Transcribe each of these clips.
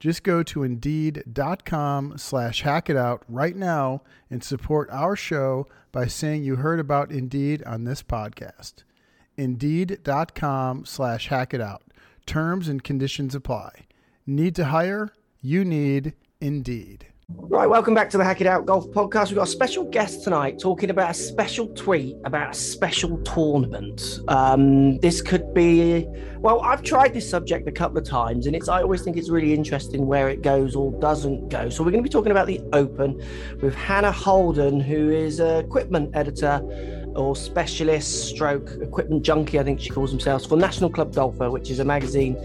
Just go to Indeed.com/hack it out right now and support our show by saying you heard about Indeed on this podcast. Indeed.com/hack it out. Terms and conditions apply. Need to hire? You need Indeed. Right, welcome back to the Hack It Out Golf Podcast. We've got a special guest tonight talking about a special tweet about a special tournament. This could be... Well, I've tried this subject a couple of times, and I always think it's really interesting where it goes or doesn't go. So we're going to be talking about the Open with Hannah Holden, who is an equipment editor or specialist stroke equipment junkie, I think she calls themselves, for National Club Golfer, which is a magazine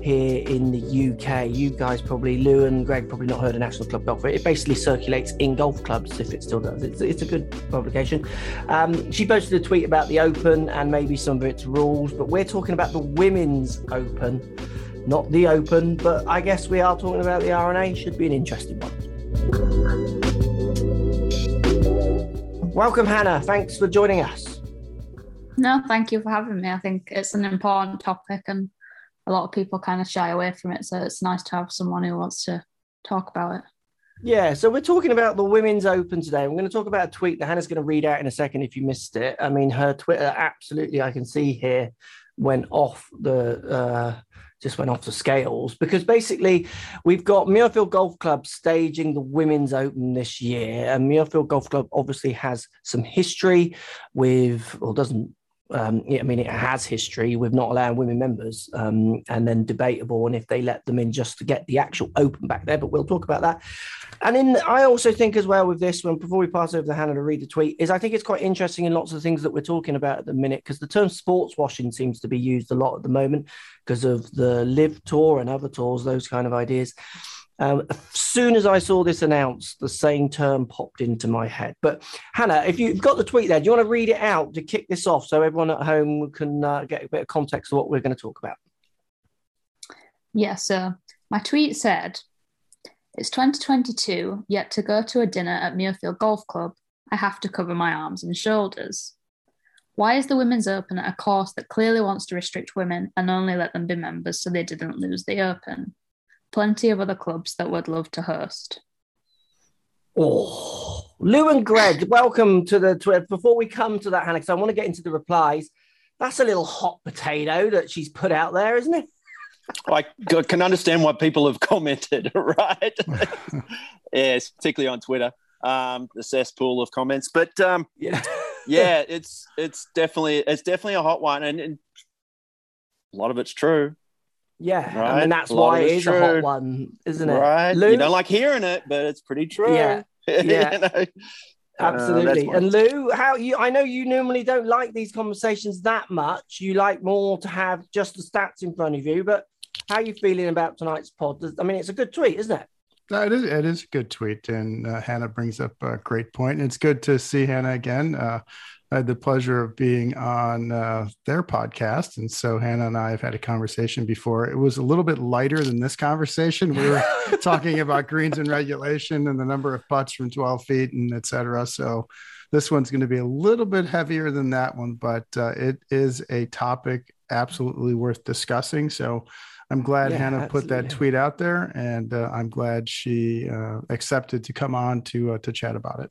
here in the UK. You guys probably, Lou and Greg, probably not heard of National Club Golfer. It basically circulates in golf clubs, if it still does. It's a good publication. She posted a tweet about the Open and maybe some of its rules, but we're talking about the Women's Open, not the Open, but I guess we are talking about the RNA. Should be an interesting one. Welcome, Hannah. Thanks for joining us. No, thank you for having me. I think it's an important topic and a lot of people kind of shy away from it, so it's nice to have someone who wants to talk about it. Yeah, so we're talking about the Women's Open today. We're going to talk about a tweet that Hannah's going to read out in a second if you missed it. I mean, her Twitter, absolutely, I can see here, went off the scales because basically we've got Muirfield Golf Club staging the Women's Open this year. And Muirfield Golf Club obviously has some history with, or doesn't, it has history with not allowing women members, and then debatable on if they let them in just to get the actual Open back there. But we'll talk about that. And then I also think as well with this one, before we pass over to Hannah to read the tweet, is I think it's quite interesting in lots of things that we're talking about at the minute, because the term sports washing seems to be used a lot at the moment because of the LIV tour and other tours, those kind of ideas. As soon as I saw this announced, the same term popped into my head. But Hannah, if you've got the tweet there, do you want to read it out to kick this off so everyone at home can get a bit of context of what we're going to talk about? Yeah, so my tweet said, "It's 2022, yet to go to a dinner at Muirfield Golf Club, I have to cover my arms and shoulders. Why is the Women's Open at a course that clearly wants to restrict women and only let them be members so they didn't lose the Open? Plenty of other clubs that would love to host." Oh, Lou and Greg, welcome to the Twitter. Before we come to that, Hannah, because I want to get into the replies, that's a little hot potato that she's put out there, isn't it? I can understand why people have commented, right? Yes, particularly on Twitter, the cesspool of comments. But yeah, it's definitely a hot one, and a lot of it's true. Yeah, right. I mean, that's why it is true. A hot one, isn't it? Right. Lou? You don't like hearing it, but it's pretty true. Yeah, yeah. You know? Absolutely. And Lou, I know you normally don't like these conversations that much. You like more to have just the stats in front of you, but how are you feeling about tonight's pod? I mean, it's a good tweet, isn't it? No, it is a good tweet, and Hannah brings up a great point. And it's good to see Hannah again. I had the pleasure of being on their podcast. And so Hannah and I have had a conversation before. It was a little bit lighter than this conversation. We were talking about greens and regulation and the number of putts from 12 feet and et cetera. So this one's going to be a little bit heavier than that one, but it is a topic absolutely worth discussing. So I'm glad Hannah put that tweet out there, and I'm glad she accepted to come on to chat about it.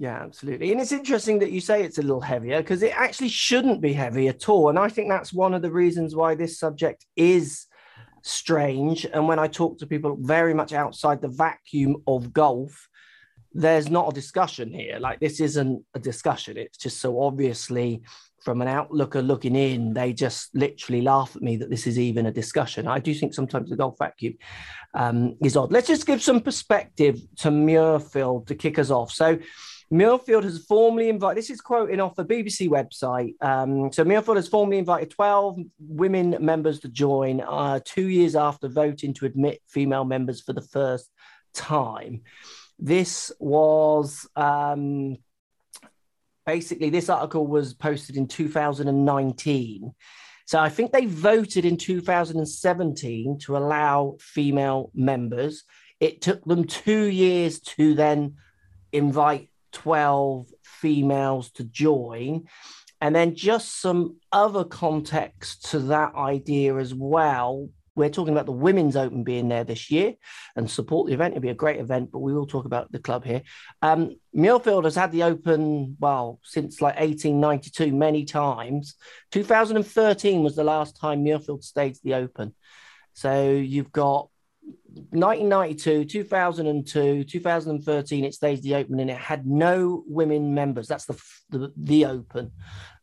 Yeah, absolutely. And it's interesting that you say it's a little heavier, because it actually shouldn't be heavy at all. And I think that's one of the reasons why this subject is strange. And when I talk to people very much outside the vacuum of golf, there's not a discussion here. Like, this isn't a discussion. It's just so obviously from an outlooker looking in, they just literally laugh at me that this is even a discussion. I do think sometimes the golf vacuum is odd. Let's just give some perspective to Muirfield to kick us off. So Muirfield has formally invited, this is quoting off the BBC website. So Muirfield has formally invited 12 women members to join 2 years after voting to admit female members for the first time. This was basically, this article was posted in 2019. So I think they voted in 2017 to allow female members. It took them 2 years to then invite 12 females to join. And then just some other context to that idea as well. We're talking about the Women's Open being there this year and support the event. It'll be a great event, but we will talk about the club here. Muirfield has had the Open, well, since like 1892, many times. 2013 was the last time Muirfield staged the Open. So you've got 1992, 2002, 2013, it staged the Open and it had no women members. That's the Open,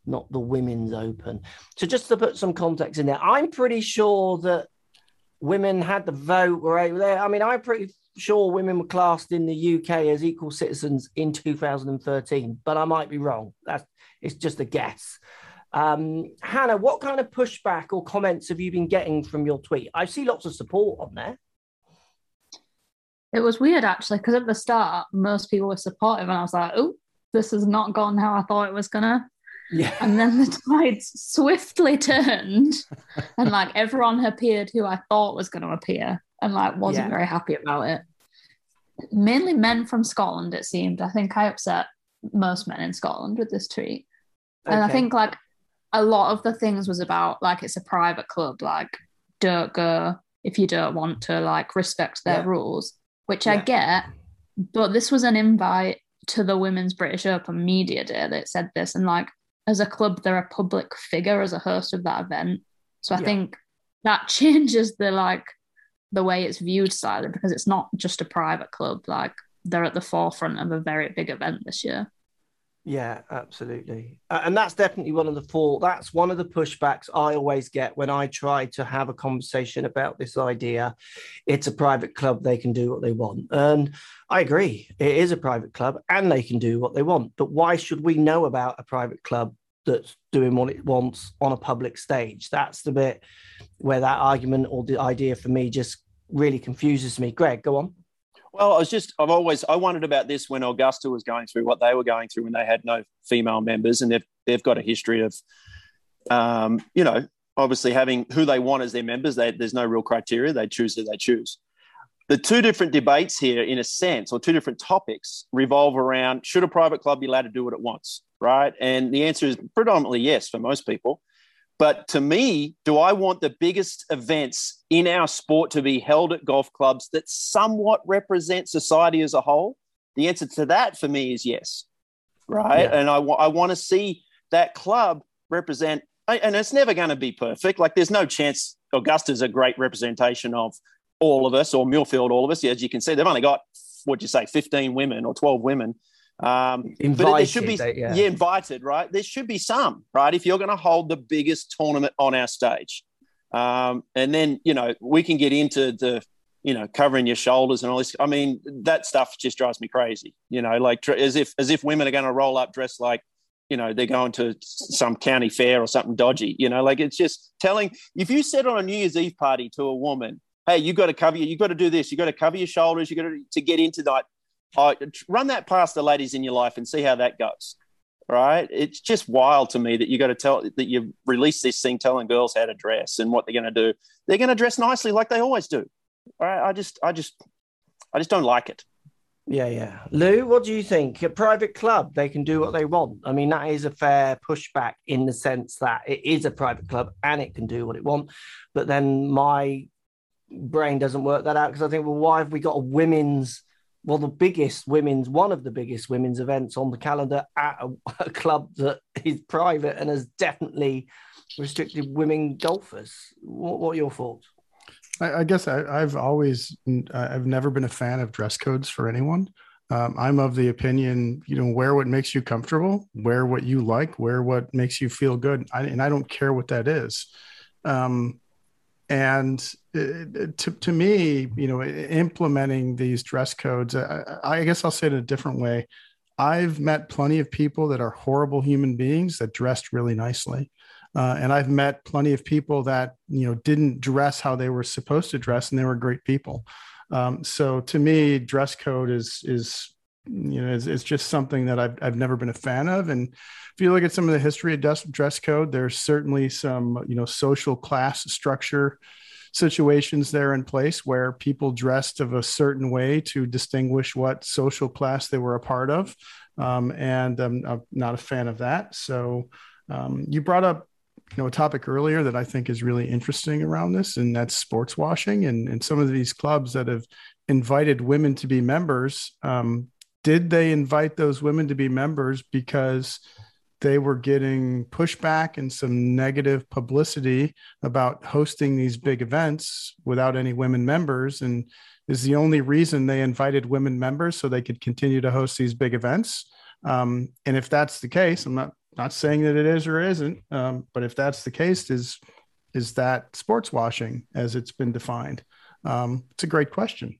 not the Women's Open. So just to put some context in there, I'm pretty sure that women had the vote, were able there. I mean, I'm pretty sure women were classed in the UK as equal citizens in 2013, but I might be wrong. It's just a guess. Hannah, what kind of pushback or comments have you been getting from your tweet? I see lots of support on there. It was weird, actually, because at the start, most people were supportive, and I was like, oh, this has not gone how I thought it was going to. Yeah. And then the tide swiftly turned and like everyone appeared who I thought was going to appear and like wasn't very happy about it. Mainly men from Scotland, it seemed. I think I upset most men in Scotland with this tweet. Okay. And I think like a lot of the things was about like it's a private club, like don't go if you don't want to, like respect their rules, which I get. But this was an invite to the Women's British Open Media Day that said this, and like as a club, they're a public figure as a host of that event. So I think that changes the way it's viewed slightly, because it's not just a private club. Like they're at the forefront of a very big event this year. Yeah, absolutely. And that's definitely that's one of the pushbacks I always get when I try to have a conversation about this idea. It's a private club. They can do what they want. And I agree. It is a private club and they can do what they want. But why should we know about a private club that's doing what it wants on a public stage? That's the bit where that argument or the idea for me just really confuses me. Greg, go on. Well, I wondered about this when Augusta was going through what they were going through when they had no female members, and they've got a history of, obviously having who they want as their members. There's no real criteria. They choose who they choose. The two different debates here, in a sense, or two different topics, revolve around should a private club be allowed to do what it wants, right? And the answer is predominantly yes for most people. But to me, do I want the biggest events in our sport to be held at golf clubs that somewhat represent society as a whole? The answer to that for me is yes, right? Yeah. And I want to see that club represent, and it's never going to be perfect. Like there's no chance Augusta's a great representation of all of us, or Muirfield, all of us. As you can see, they've only got, 15 women or 12 women. But there should be invited, right? There should be some, right? If you're going to hold the biggest tournament on our stage, and then we can get into the covering your shoulders and all this. I mean, that stuff just drives me crazy. Like as if women are going to roll up dressed like they're going to some county fair or something dodgy. Like it's just telling. If you said on a New Year's Eve party to a woman, "Hey, you got to cover you got to do this. You got to cover your shoulders. You got to get into that." Run that past the ladies in your life and see how that goes, right? It's just wild to me that you got to tell that you release this thing telling girls how to dress and what they're going to do. They're going to dress nicely like they always do, right? I just don't like it. Yeah. Lou, what do you think? A private club, they can do what they want. I mean, that is a fair pushback in the sense that it is a private club and it can do what it wants. But then my brain doesn't work that out because I think, well, why have we got a women's? Well, one of the biggest women's events on the calendar at a club that is private and has definitely restricted women golfers. What are your thoughts? I guess I've never been a fan of dress codes for anyone. I'm of the opinion, you know, wear what makes you comfortable, wear what you like, wear what makes you feel good. And I don't care what that is. And to me, you know, implementing these dress codes, I guess I'll say it a different way. I've met plenty of people that are horrible human beings that dressed really nicely. And I've met plenty of people that, you know, didn't dress how they were supposed to dress, and they were great people. So to me, dress code is just something that I've never been a fan of. And if you look at some of the history of dress code, there's certainly some, you know, social class structure situations there in place where people dressed of a certain way to distinguish what social class they were a part of. And I'm not a fan of that. So you brought up, you know, a topic earlier that I think is really interesting around this, and that's sports washing. And some of these clubs that have invited women to be members, did they invite those women to be members because they were getting pushback and some negative publicity about hosting these big events without any women members? And is the only reason they invited women members so they could continue to host these big events? And if that's the case, I'm not saying that it is or isn't, but if that's the case, is that sports washing as it's been defined? It's a great question.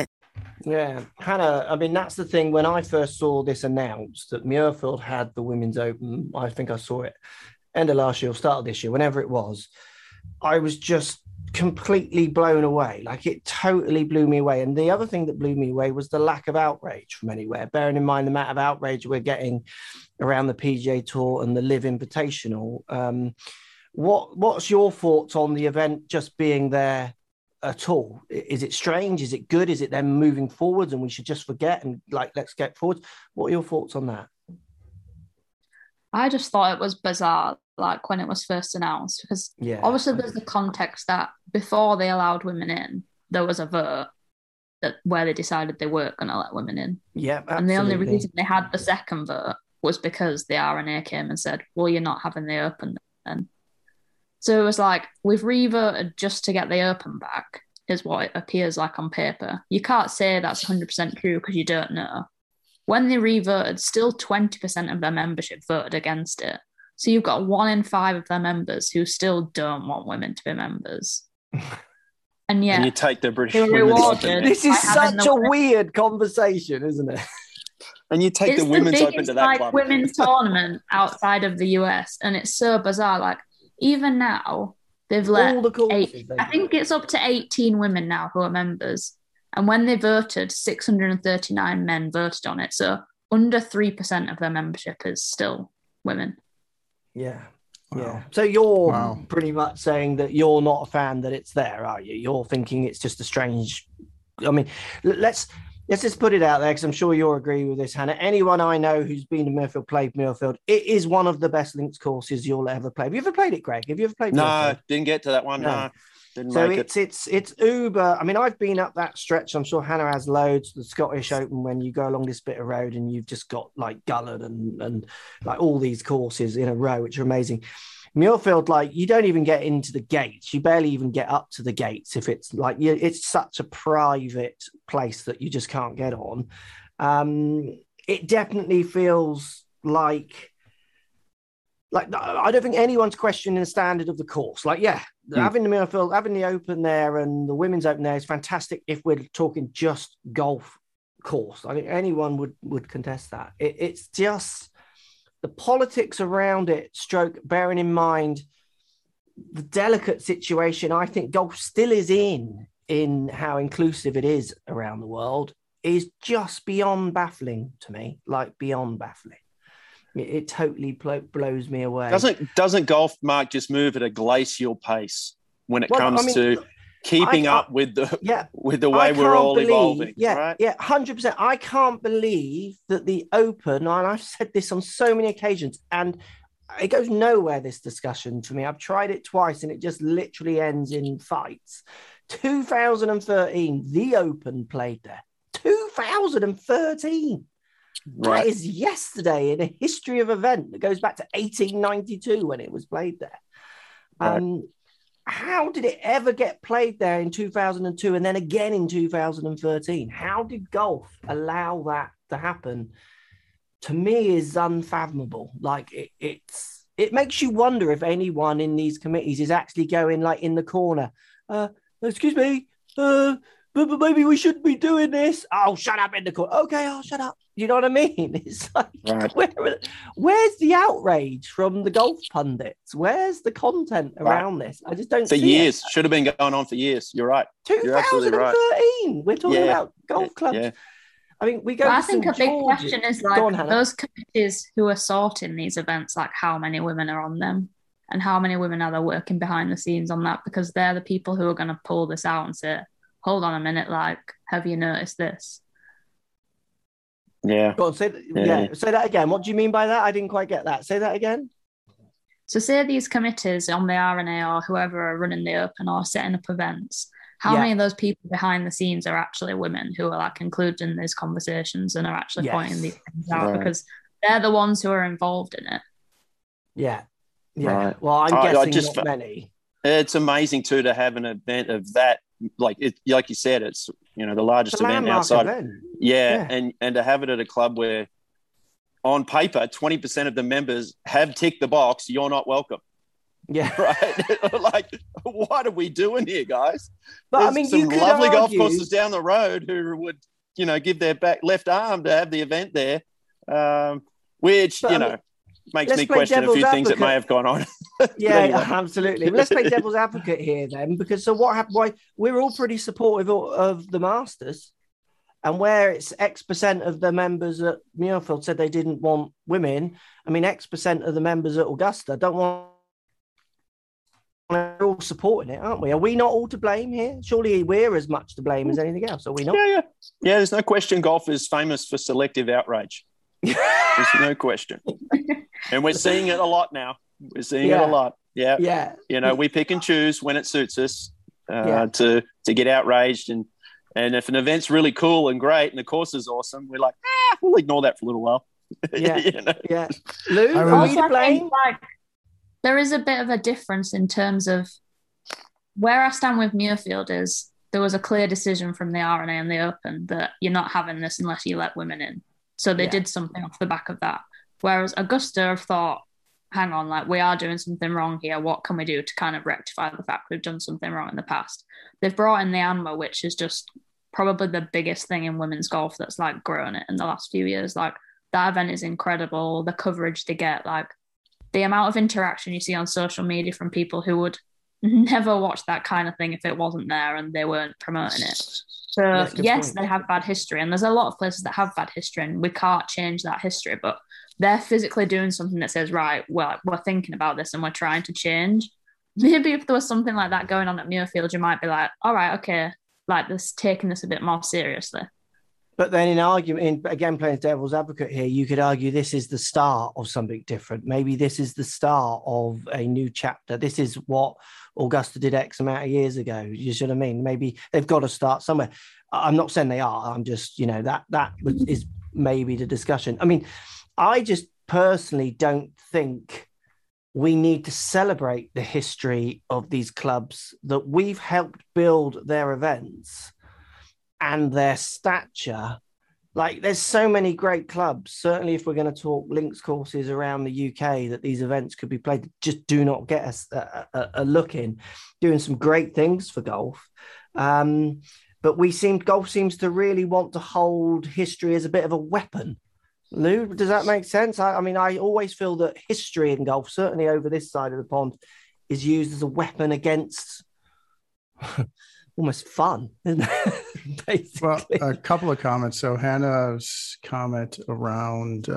Yeah, Hannah, I mean, that's the thing. When I first saw this announced that Muirfield had the Women's Open, I think I saw it end of last year or start of this year, whenever it was, I was just completely blown away. Like, it totally blew me away. And the other thing that blew me away was the lack of outrage from anywhere, bearing in mind the amount of outrage we're getting around the PGA Tour and the LIV Invitational. What's your thoughts on the event just being there at all? Is it strange? Is it good? Is it them moving forwards and we should just forget and let's get forwards? What are your thoughts on that? I just thought it was bizarre, like, when it was first announced, because obviously there's the context that before they allowed women in, there was a vote that where they decided they weren't going to let women in. Yeah, absolutely. And the only reason they had the second vote was because the RNA came and said, well, you're not having the Open then. So it was like, we've re-voted just to get the Open back, is what it appears like on paper. You can't say that's 100% true because you don't know. When they re-voted, still 20% of their membership voted against it. So you've got 1 in 5 of their members who still don't want women to be members. And yeah, you take the British Women's Open. This is such a weird conversation, isn't it? And you take the Women's Open to that club. It's like women's tournament outside of the US, and it's so bizarre. Like, even now, they've let I think it's up to 18 women now who are members. And when they voted, 639 men voted on it. So under 3% of their membership is still women. Yeah. Wow. Yeah. So you're pretty much saying that you're not a fan that it's there, are you? You're thinking it's just a strange... I mean, let's just put it out there, because I'm sure you'll agree with this, Hannah. Anyone I know who's been to Muirfield, played Muirfield, it is one of the best links courses you'll ever play. Have you ever played it, Greg? Have you ever played Muirfield? No, didn't get to that one. No. Didn't so like it's uber. I mean, I've been up that stretch. I'm sure Hannah has loads. The Scottish Open, when you go along this bit of road and you've just got like Gullane and like all these courses in a row, which are amazing. Muirfield, like, you don't even get into the gates. You barely even get up to the gates. If it's like, it's such a private place that you just can't get on. It definitely feels like I don't think anyone's questioning the standard of the course. Like, having the Muirfield, having the Open there and the Women's Open there is fantastic. If we're talking just golf course, I think anyone would contest that. It's just the politics around it, bearing in mind the delicate situation I think golf still is in how inclusive it is around the world, is just beyond baffling to me, like beyond baffling. It totally blows me away. Doesn't golf, Mark, just move at a glacial pace when it comes to... keeping up with the with the way we're all evolving. Right? 100%. I can't believe that the Open, and I've said this on so many occasions, and it goes nowhere, this discussion to me. I've tried it twice and it just literally ends in fights. 2013, the Open played there. 2013. Right. That is yesterday in a history of event that goes back to 1892 when it was played there. Right. How did it ever get played there in 2002 and then again in 2013? How did golf allow that to happen? To me, is unfathomable. Like it makes you wonder if anyone in these committees is actually going like in the corner. Excuse me, but maybe we shouldn't be doing this. Oh, shut up in the corner. Okay, I'll shut up. You know what I mean? It's like, right. Where's the outrage from the golf pundits? Where's the content around this? I just don't see it. For years, should have been going on for years. You're right. 2013. Right. We're talking about golf clubs. Yeah. I mean, I think a big question is like those committees who are sorting these events, like how many women are on them and how many women are there working behind the scenes on that, because they're the people who are going to pull this out and say, hold on a minute, like, have you noticed this? Yeah. Go on, say that again. What do you mean by that? I didn't quite get that. Say that again. So say these committees on the RNA or whoever are running the Open or setting up events, how many of those people behind the scenes are actually women who are like included in these conversations and are actually pointing these things out because they're the ones who are involved in it? Yeah. Yeah. Right. Well, I'm guessing just, not many. It's amazing too to have an event of that. Like you said, it's, you know, the largest event outside. Event. Yeah. And to have it at a club where on paper, 20% of the members have ticked the box, you're not welcome. Yeah. Right. Like, what are we doing here, guys? But there's some lovely golf courses down the road who would, you know, give their left arm to have the event there, which, makes me question a few things that may have gone on. Yeah, anyway. Absolutely. Let's play devil's advocate here then, because so what happened? Why we're all pretty supportive of the Masters, and where it's X percent of the members at Muirfield said they didn't want women. I mean, X percent of the members at Augusta don't want. We're all supporting it, aren't we? Are we not all to blame here? Surely we're as much to blame as anything else, are we not? Yeah. There's no question golf is famous for selective outrage. There's no question. And we're seeing it a lot now. We're seeing it a lot. Yeah. Yeah. You know, we pick and choose when it suits us to get outraged. And if an event's really cool and great and the course is awesome, we're like, we'll ignore that for a little while. Yeah. You know? Yeah. Lou, are we to blame? There is a bit of a difference in terms of where I stand with Muirfield is there was a clear decision from the RNA and the Open that you're not having this unless you let women in. So they did something off the back of that. Whereas Augusta have thought, hang on, like we are doing something wrong here. What can we do to kind of rectify the fact we've done something wrong in the past? They've brought in the ANWA, which is just probably the biggest thing in women's golf that's like grown it in the last few years. Like that event is incredible. The coverage they get, like, the amount of interaction you see on social media from people who would never watch that kind of thing if it wasn't there and they weren't promoting it. So yes, they have bad history, and there's a lot of places that have bad history and we can't change that history, but they're physically doing something that says, right, well, we're thinking about this and we're trying to change. Maybe if there was something like that going on at Muirfield, you might be like, all right, okay, like this, taking this a bit more seriously. But then again, playing devil's advocate here, you could argue this is the start of something different. Maybe this is the start of a new chapter. This is what Augusta did X amount of years ago. You see what I mean? Maybe they've got to start somewhere. I'm not saying they are. I'm just, you know, that is maybe the discussion. I mean, I just personally don't think we need to celebrate the history of these clubs that we've helped build their events and their stature. Like there's so many great clubs, certainly if we're going to talk links courses around the UK, that these events could be played, just do not get us a look in, doing some great things for golf. But golf seems to really want to hold history as a bit of a weapon. Lou, does that make sense? I mean, I always feel that history in golf, certainly over this side of the pond, is used as a weapon against... almost fun, isn't it? Basically. Well, a couple of comments. So Hannah's comment around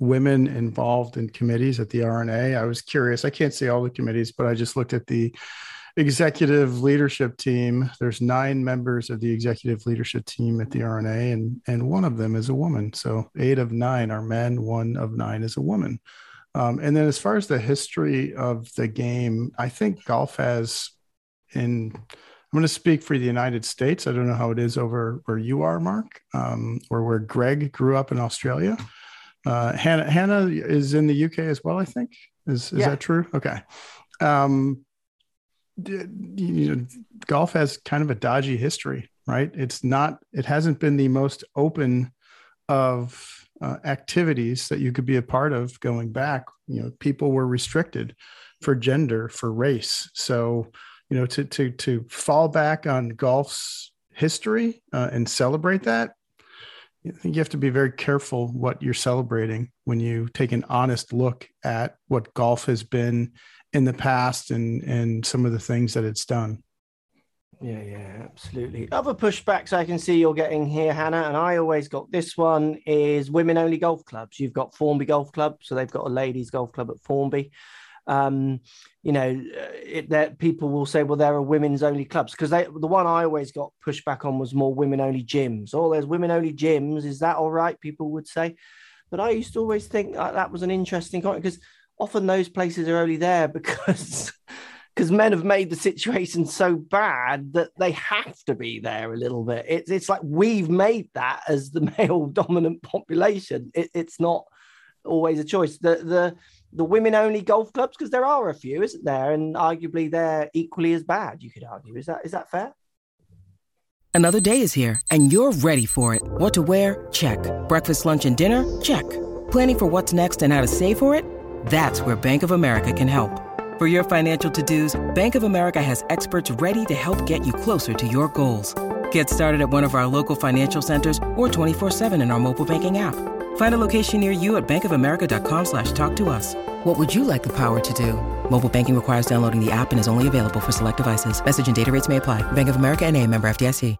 women involved in committees at the RNA. I was curious. I can't see all the committees, but I just looked at the executive leadership team. There's 9 members of the executive leadership team at the RNA, and one of them is a woman. So 8 of 9 are men, 1 of 9 is a woman. And then as far as the history of the game, I think golf has, I'm going to speak for the United States. I don't know how it is over where you are, Mark, or where Greg grew up in Australia. Hannah is in the UK as well, I think. Is that true? Okay. You know, golf has kind of a dodgy history, right? It hasn't been the most open of activities that you could be a part of going back. You know, people were restricted for gender, for race. So, you know, to fall back on golf's history and celebrate that, I think you have to be very careful what you're celebrating when you take an honest look at what golf has been in the past and some of the things that it's done. Yeah, absolutely. Other pushbacks I can see you're getting here, Hannah, and I always got this one, is women-only golf clubs. You've got Formby Golf Club, so they've got a ladies' golf club at Formby. You know, that people will say, well, there are women's only clubs, because the one I always got pushback on was more women only gyms. Oh, there's women only gyms. Is that all right? People would say. But I used to always think that was an interesting comment, because often those places are only there because men have made the situation so bad that they have to be there a little bit. It's like we've made that as the male dominant population. It's not always a choice. The women-only golf clubs, because there are a few, isn't there? And arguably they're equally as bad, you could argue. Is that fair? Another day is here, and you're ready for it. What to wear? Check. Breakfast, lunch, and dinner? Check. Planning for what's next and how to save for it? That's where Bank of America can help. For your financial to-dos, Bank of America has experts ready to help get you closer to your goals. Get started at one of our local financial centers or 24/7 in our mobile banking app. Find a location near you at bankofamerica.com/talktous. What would you like the power to do? Mobile banking requires downloading the app and is only available for select devices. Message and data rates may apply. Bank of America NA, member FDIC.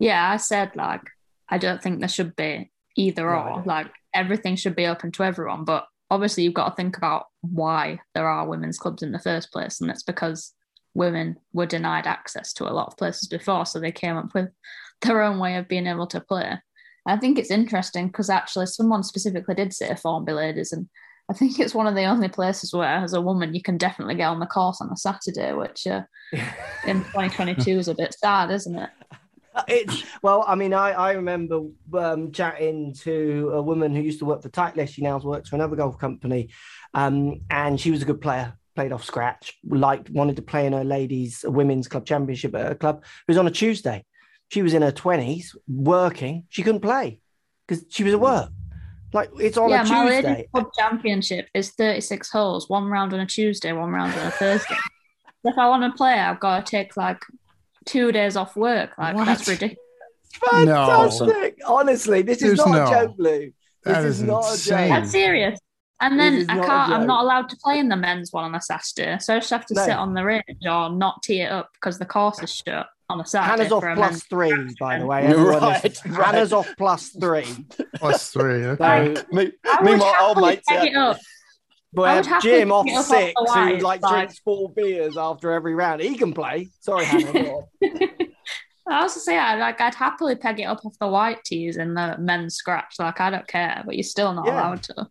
Yeah, I said, like, I don't think there should be either or. Like, everything should be open to everyone. But obviously you've got to think about why there are women's clubs in the first place. And that's because women were denied access to a lot of places before. So they came up with their own way of being able to play. I think it's interesting because actually someone specifically did say Formby Ladies, and I think it's one of the only places where as a woman you can definitely get on the course on a Saturday, which in 2022 is a bit sad, isn't it? Well, I mean, I remember chatting to a woman who used to work for Titleist. She now works for another golf company, and she was a good player. Played off scratch, wanted to play in her women's club championship at her club. It was on a Tuesday. She was in her 20s, working. She couldn't play because she was at work. Like, it's on a Tuesday. My ladies' club championship is 36 holes, one round on a Tuesday, one round on a Thursday. If I want to play, I've got to take, 2 days off work. That's ridiculous. Fantastic. No. Honestly, this is not a joke, Lou. This is not insane. A joke. That's serious. And then I'm not allowed to play in the men's one on a Saturday. So I just have to sit on the range or not tee it up because the course is shut. On a Saturday. Hannah's off +3, by the way. Right. Hannah's off +3. +3. Okay. Meanwhile, old mate. But Jim off 6, who drinks 4 beers after every round. He can play. Sorry, Hannah. I also say, I'd happily peg it up off the white tees in the men's scratch. I don't care, but you're still not allowed to.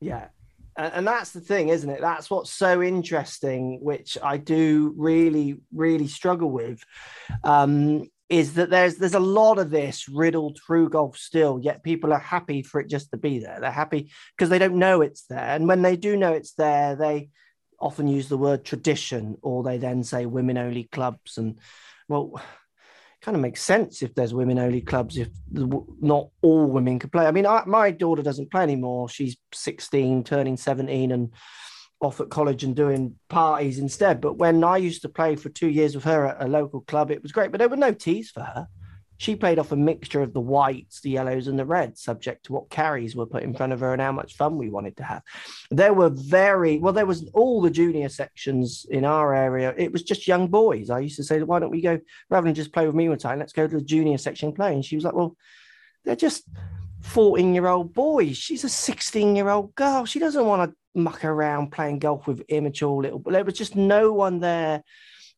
Yeah. And that's the thing, isn't it? That's what's so interesting, which I do really, really struggle with, is that there's a lot of this riddled through golf still, yet people are happy for it just to be there. They're happy because they don't know it's there. And when they do know it's there, they often use the word tradition, or they then say women-only clubs. And, well, it kind of makes sense if there's women-only clubs if not all women can play. I mean, my daughter doesn't play anymore. She's 16, turning 17, and off at college and doing parties instead. But when I used to play for 2 years with her at a local club, it was great. But there were no tees for her. She played off a mixture of the whites, the yellows, and the reds, subject to what carries were put in front of her and how much fun we wanted to have. There was all the junior sections in our area. It was just young boys. I used to say, why don't we go, rather than just play with me one time, let's go to the junior section play. And she was like, well, they're just 14-year-old boys. She's a 16-year-old girl. She doesn't want to muck around playing golf with immature little. There was just no one there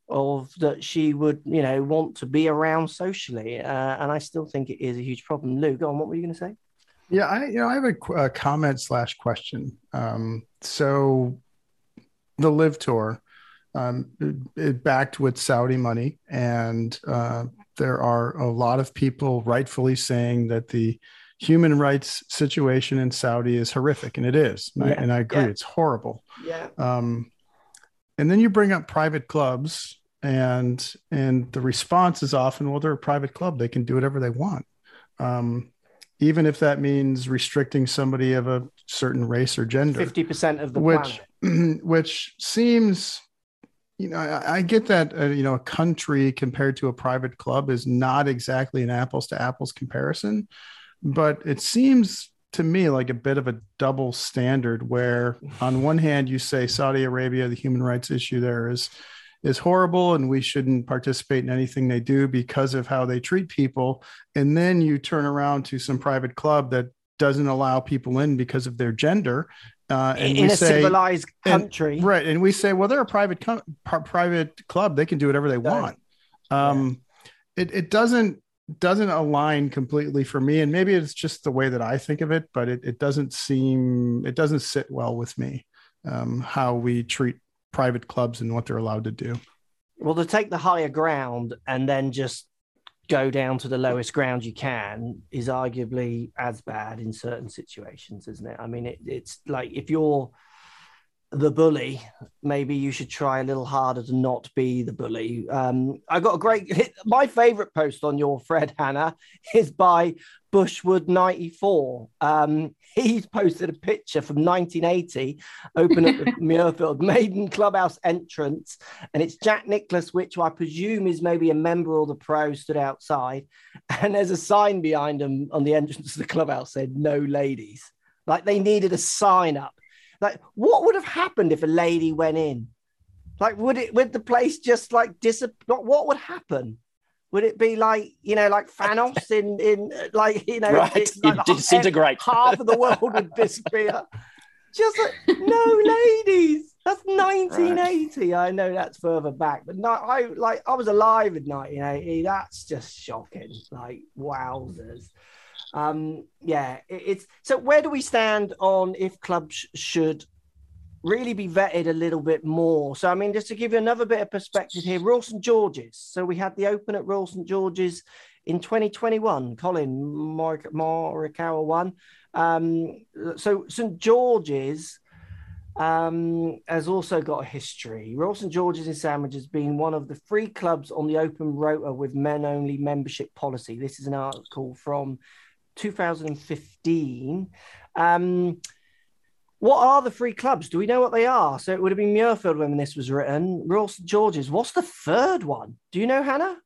of that she would, you know, want to be around socially. And I still think it is a huge problem. Lou, go on, what were you going to say? Yeah, I have a comment / question. So the LIV Tour, it backed with Saudi money, and there are a lot of people rightfully saying that the human rights situation in Saudi is horrific, and it is. And, yeah, I agree, yeah, it's horrible. Yeah. And then you bring up private clubs, and the response is often, well, they're a private club, they can do whatever they want. Even if that means restricting somebody of a certain race or gender. 50% of the planet. Which seems, you know, I get that, you know, a country compared to a private club is not exactly an apples to apples comparison, but it seems to me like a bit of a double standard where on one hand you say Saudi Arabia, the human rights issue there is horrible and we shouldn't participate in anything they do because of how they treat people. And then you turn around to some private club that doesn't allow people in because of their gender. And in we a say, civilized country. And, right. And we say, well, they're a private club. They can do whatever they want. Yeah. It doesn't align completely for me. And maybe it's just the way that I think of it, but it doesn't sit well with me, how we treat private clubs and what they're allowed to do. Well, to take the higher ground and then just go down to the lowest ground you can is arguably as bad in certain situations, isn't it? I mean, it's like if you're the bully, maybe you should try a little harder to not be the bully. I got a my favorite post on your thread, Hannah, is by Bushwood94. He's posted a picture from 1980, open up the Muirfield maiden clubhouse entrance, and it's Jack Nicklaus, which I presume is maybe a member or the pro, stood outside, and there's a sign behind him on the entrance to the clubhouse said "No ladies." Like they needed a sign up. Like, what would have happened if a lady went in? Like, would the place just like disappear? What would happen? Would it be like, you know, like Thanos in like, you know, right. It disintegrate. Half of the world would disappear. Just like, no ladies. That's 1980. Right. I know that's further back, but no, I was alive in 1980. That's just shocking. Like, wowzers. Yeah, it's so. Where do we stand on if clubs should really be vetted a little bit more? So, I mean, just to give you another bit of perspective here, Royal St George's. So we had the Open at Royal St George's in 2021. Colin Marikawa won. So St George's has also got a history. Royal St George's in Sandwich has been one of the three clubs on the Open rota with men-only membership policy. This is an article from 2015. What are the three clubs? Do we know what they are? So it would have been Muirfield when this was written. Royal St George's. What's the third one? Do you know, Hannah?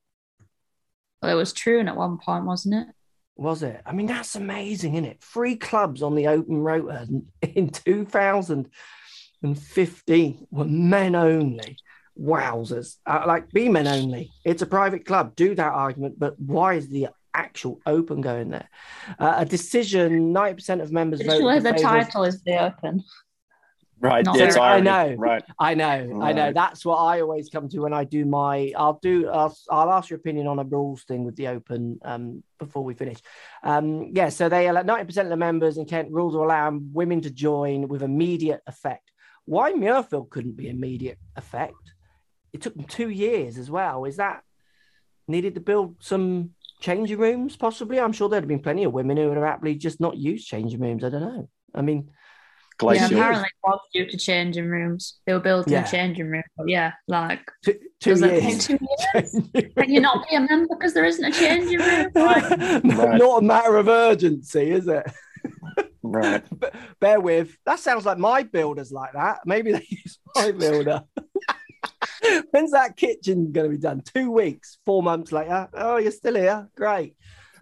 Well, it was Troon at one point, wasn't it? Was it? I mean, that's amazing, isn't it? Three clubs on the Open rota in 2015 were men only. Wowzers. Like, be men only. It's a private club. Do that argument. But why is the actual Open going there? A decision, 90% of members voted. Surely the title is the Open. Right. I know. Right. I know. That's what I always come to when I do my, I'll ask your opinion on a rules thing with the Open before we finish. Yeah. So they allow 90% of the members in Kent rules will allow women to join with immediate effect. Why Muirfield couldn't be immediate effect? It took them 2 years as well. Is that needed to build some changing rooms? Possibly. I'm sure there'd have been plenty of women who would have happily just not used changing rooms. I don't know. I mean, glacial. Yeah, apparently it was due to changing rooms. They were building changing rooms. Yeah, like two years. Can you not be a member because there isn't a changing room? Like, right. Not a matter of urgency, is it? Right. But bear with. That sounds like my builder's like that. Maybe they use my builder. When's that kitchen going to be done? 2 weeks, 4 months later. Oh, you're still here. Great.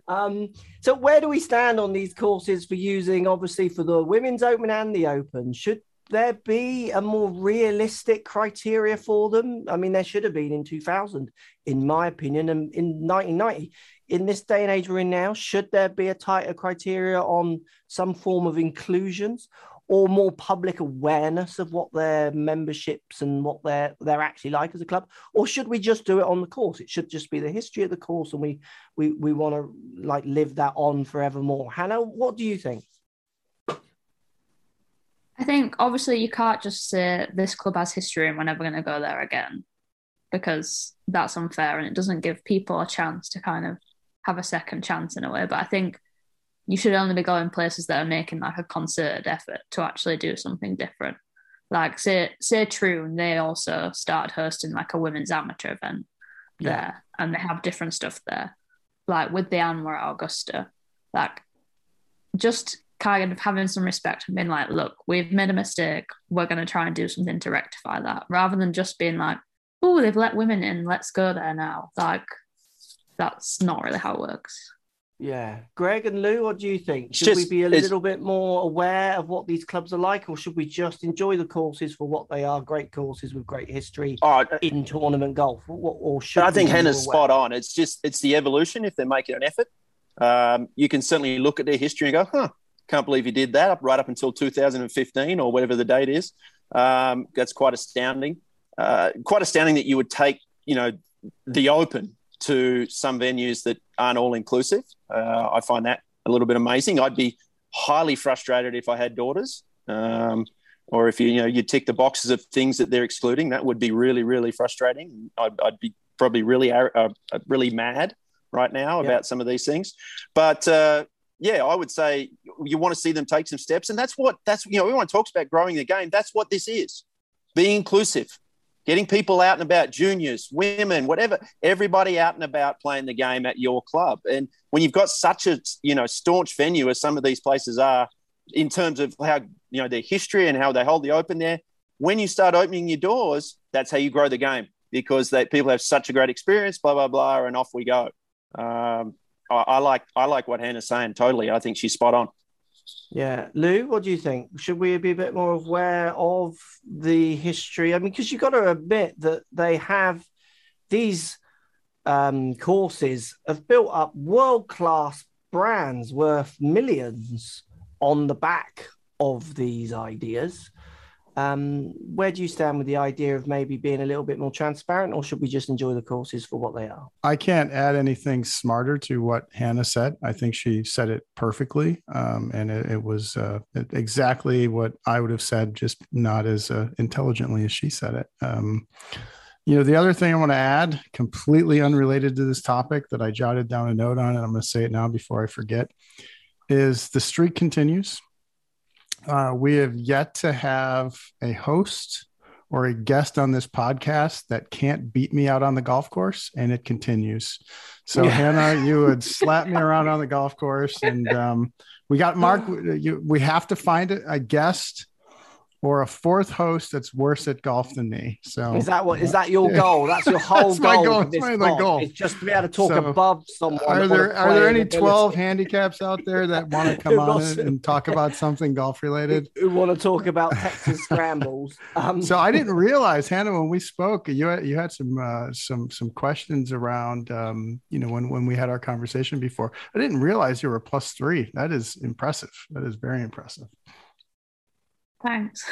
So where do we stand on these courses for using, obviously, for the Women's Open and the Open? Should there be a more realistic criteria for them? I mean, there should have been in 2000, in my opinion, and in 1990. In this day and age we're in now, should there be a tighter criteria on some form of inclusions? or more public awareness of what their memberships and what they're actually like as a club? Or should we just do it on the course? It should just be the history of the course, and we want to like live that on forevermore. Hannah, what do you think? I think obviously you can't just say this club has history and we're never going to go there again, because that's unfair and it doesn't give people a chance to kind of have a second chance in a way. But I think you should only be going places that are making like a concerted effort to actually do something different. Like say Troon, they also started hosting like a women's amateur event there, and they have different stuff there. Like with the Anwar at Augusta, like just kind of having some respect and being like, look, we've made a mistake. We're going to try and do something to rectify that, rather than just being like, oh, they've let women in, let's go there now. Like, that's not really how it works. Yeah. Greg and Lou, what do you think? Should we be a little bit more aware of what these clubs are like, or should we just enjoy the courses for what they are, great courses with great history in tournament golf? Or should I think Hannah's spot on. It's the evolution if they're making an effort. You can certainly look at their history and go, can't believe you did that right up until 2015 or whatever the date is. That's quite astounding. That you would take, the Open to some venues that aren't all inclusive. I find that a little bit amazing. I'd be highly frustrated if I had daughters, or if you tick the boxes of things that they're excluding. That would be really, really frustrating. I'd be probably really mad right now about some of these things. But I would say you want to see them take some steps, and that's what we want to talk about growing the game. That's what this is. Be inclusive, getting people out and about, juniors, women, whatever, everybody out and about playing the game at your club. And when you've got such a, staunch venue as some of these places are in terms of how, their history and how they hold the Open there, when you start opening your doors, that's how you grow the game, because people have such a great experience, blah, blah, blah, and off we go. I like what Hannah's saying totally. I think she's spot on. Yeah. Lou, what do you think? Should we be a bit more aware of the history? I mean, because you've got to admit that they have these courses have built up world-class brands worth millions on the back of these ideas. Where do you stand with the idea of maybe being a little bit more transparent, or should we just enjoy the courses for what they are? I can't add anything smarter to what Hannah said. I think she said it perfectly. And it was exactly what I would have said, just not as intelligently as she said it. The other thing I want to add, completely unrelated to this topic, that I jotted down a note on, and I'm going to say it now before I forget, is the streak continues. We have yet to have a host or a guest on this podcast that can't beat me out on the golf course, and it continues. So Hannah, you would slap me around on the golf course, and we got Mark. We have to find a guest or a fourth host that's worse at golf than me. So is that your goal? That's your whole that's goal. My goal. It's just to be able to talk above someone. Are there any 12 handicaps out there that want to come on and talk about something golf related? Who want to talk about Texas scrambles? So I didn't realize, Hannah, when we spoke, you had some questions around when we had our conversation before. I didn't realize you were +3. That is impressive. That is very impressive. Thanks.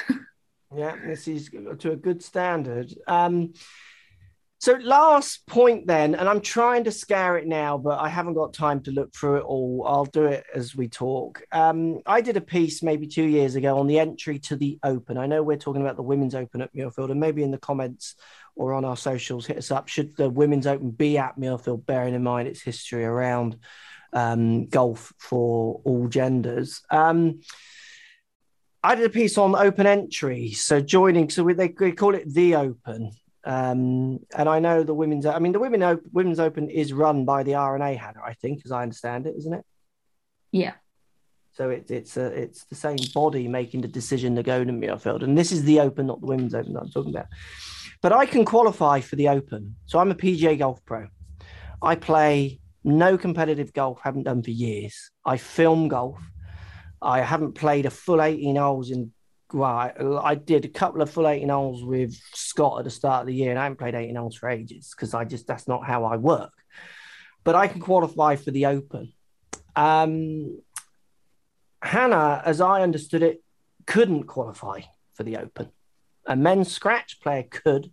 Yeah, this is to a good standard. So last point then, and I'm trying to scour it now, but I haven't got time to look through it all. I'll do it as we talk. I did a piece maybe 2 years ago on the entry to the Open. I know we're talking about the Women's Open at Muirfield, and maybe in the comments or on our socials, hit us up. Should the Women's Open be at Muirfield, bearing in mind its history around golf for all genders? I did a piece on open entry, they call it the Open, and I know Women's Open is run by the RNA, Hannah, I think, as I understand it, isn't it? Yeah. So it's the same body making the decision to go to Muirfield, and this is the Open, not the Women's Open that I'm talking about. But I can qualify for the Open, so I'm a PGA Golf Pro. I play no competitive golf, haven't done for years. I film golf. I haven't played a full 18 holes I did a couple of full 18 holes with Scott at the start of the year, and I haven't played 18 holes for ages because that's not how I work. But I can qualify for the Open. Hannah, as I understood it, couldn't qualify for the Open. A men's scratch player could,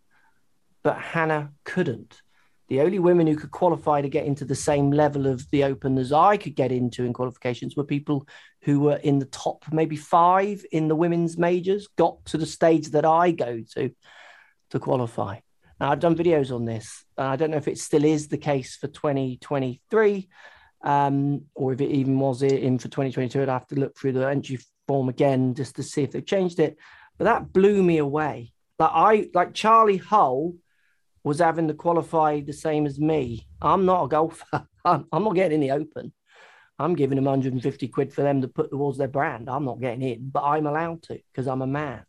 but Hannah couldn't. The only women who could qualify to get into the same level of the Open as I could get into in qualifications were people who were in the top maybe five in the women's majors, got to the stage that I go to qualify. Now, I've done videos on this. I don't know if it still is the case for 2023 or if it even was in for 2022. I'd have to look through the entry form again just to see if they've changed it. But that blew me away. Like Charlie Hull was having to qualify the same as me. I'm not a golfer. I'm not getting in the Open. I'm giving them 150 quid for them to put towards their brand. I'm not getting in, but I'm allowed to because I'm a man.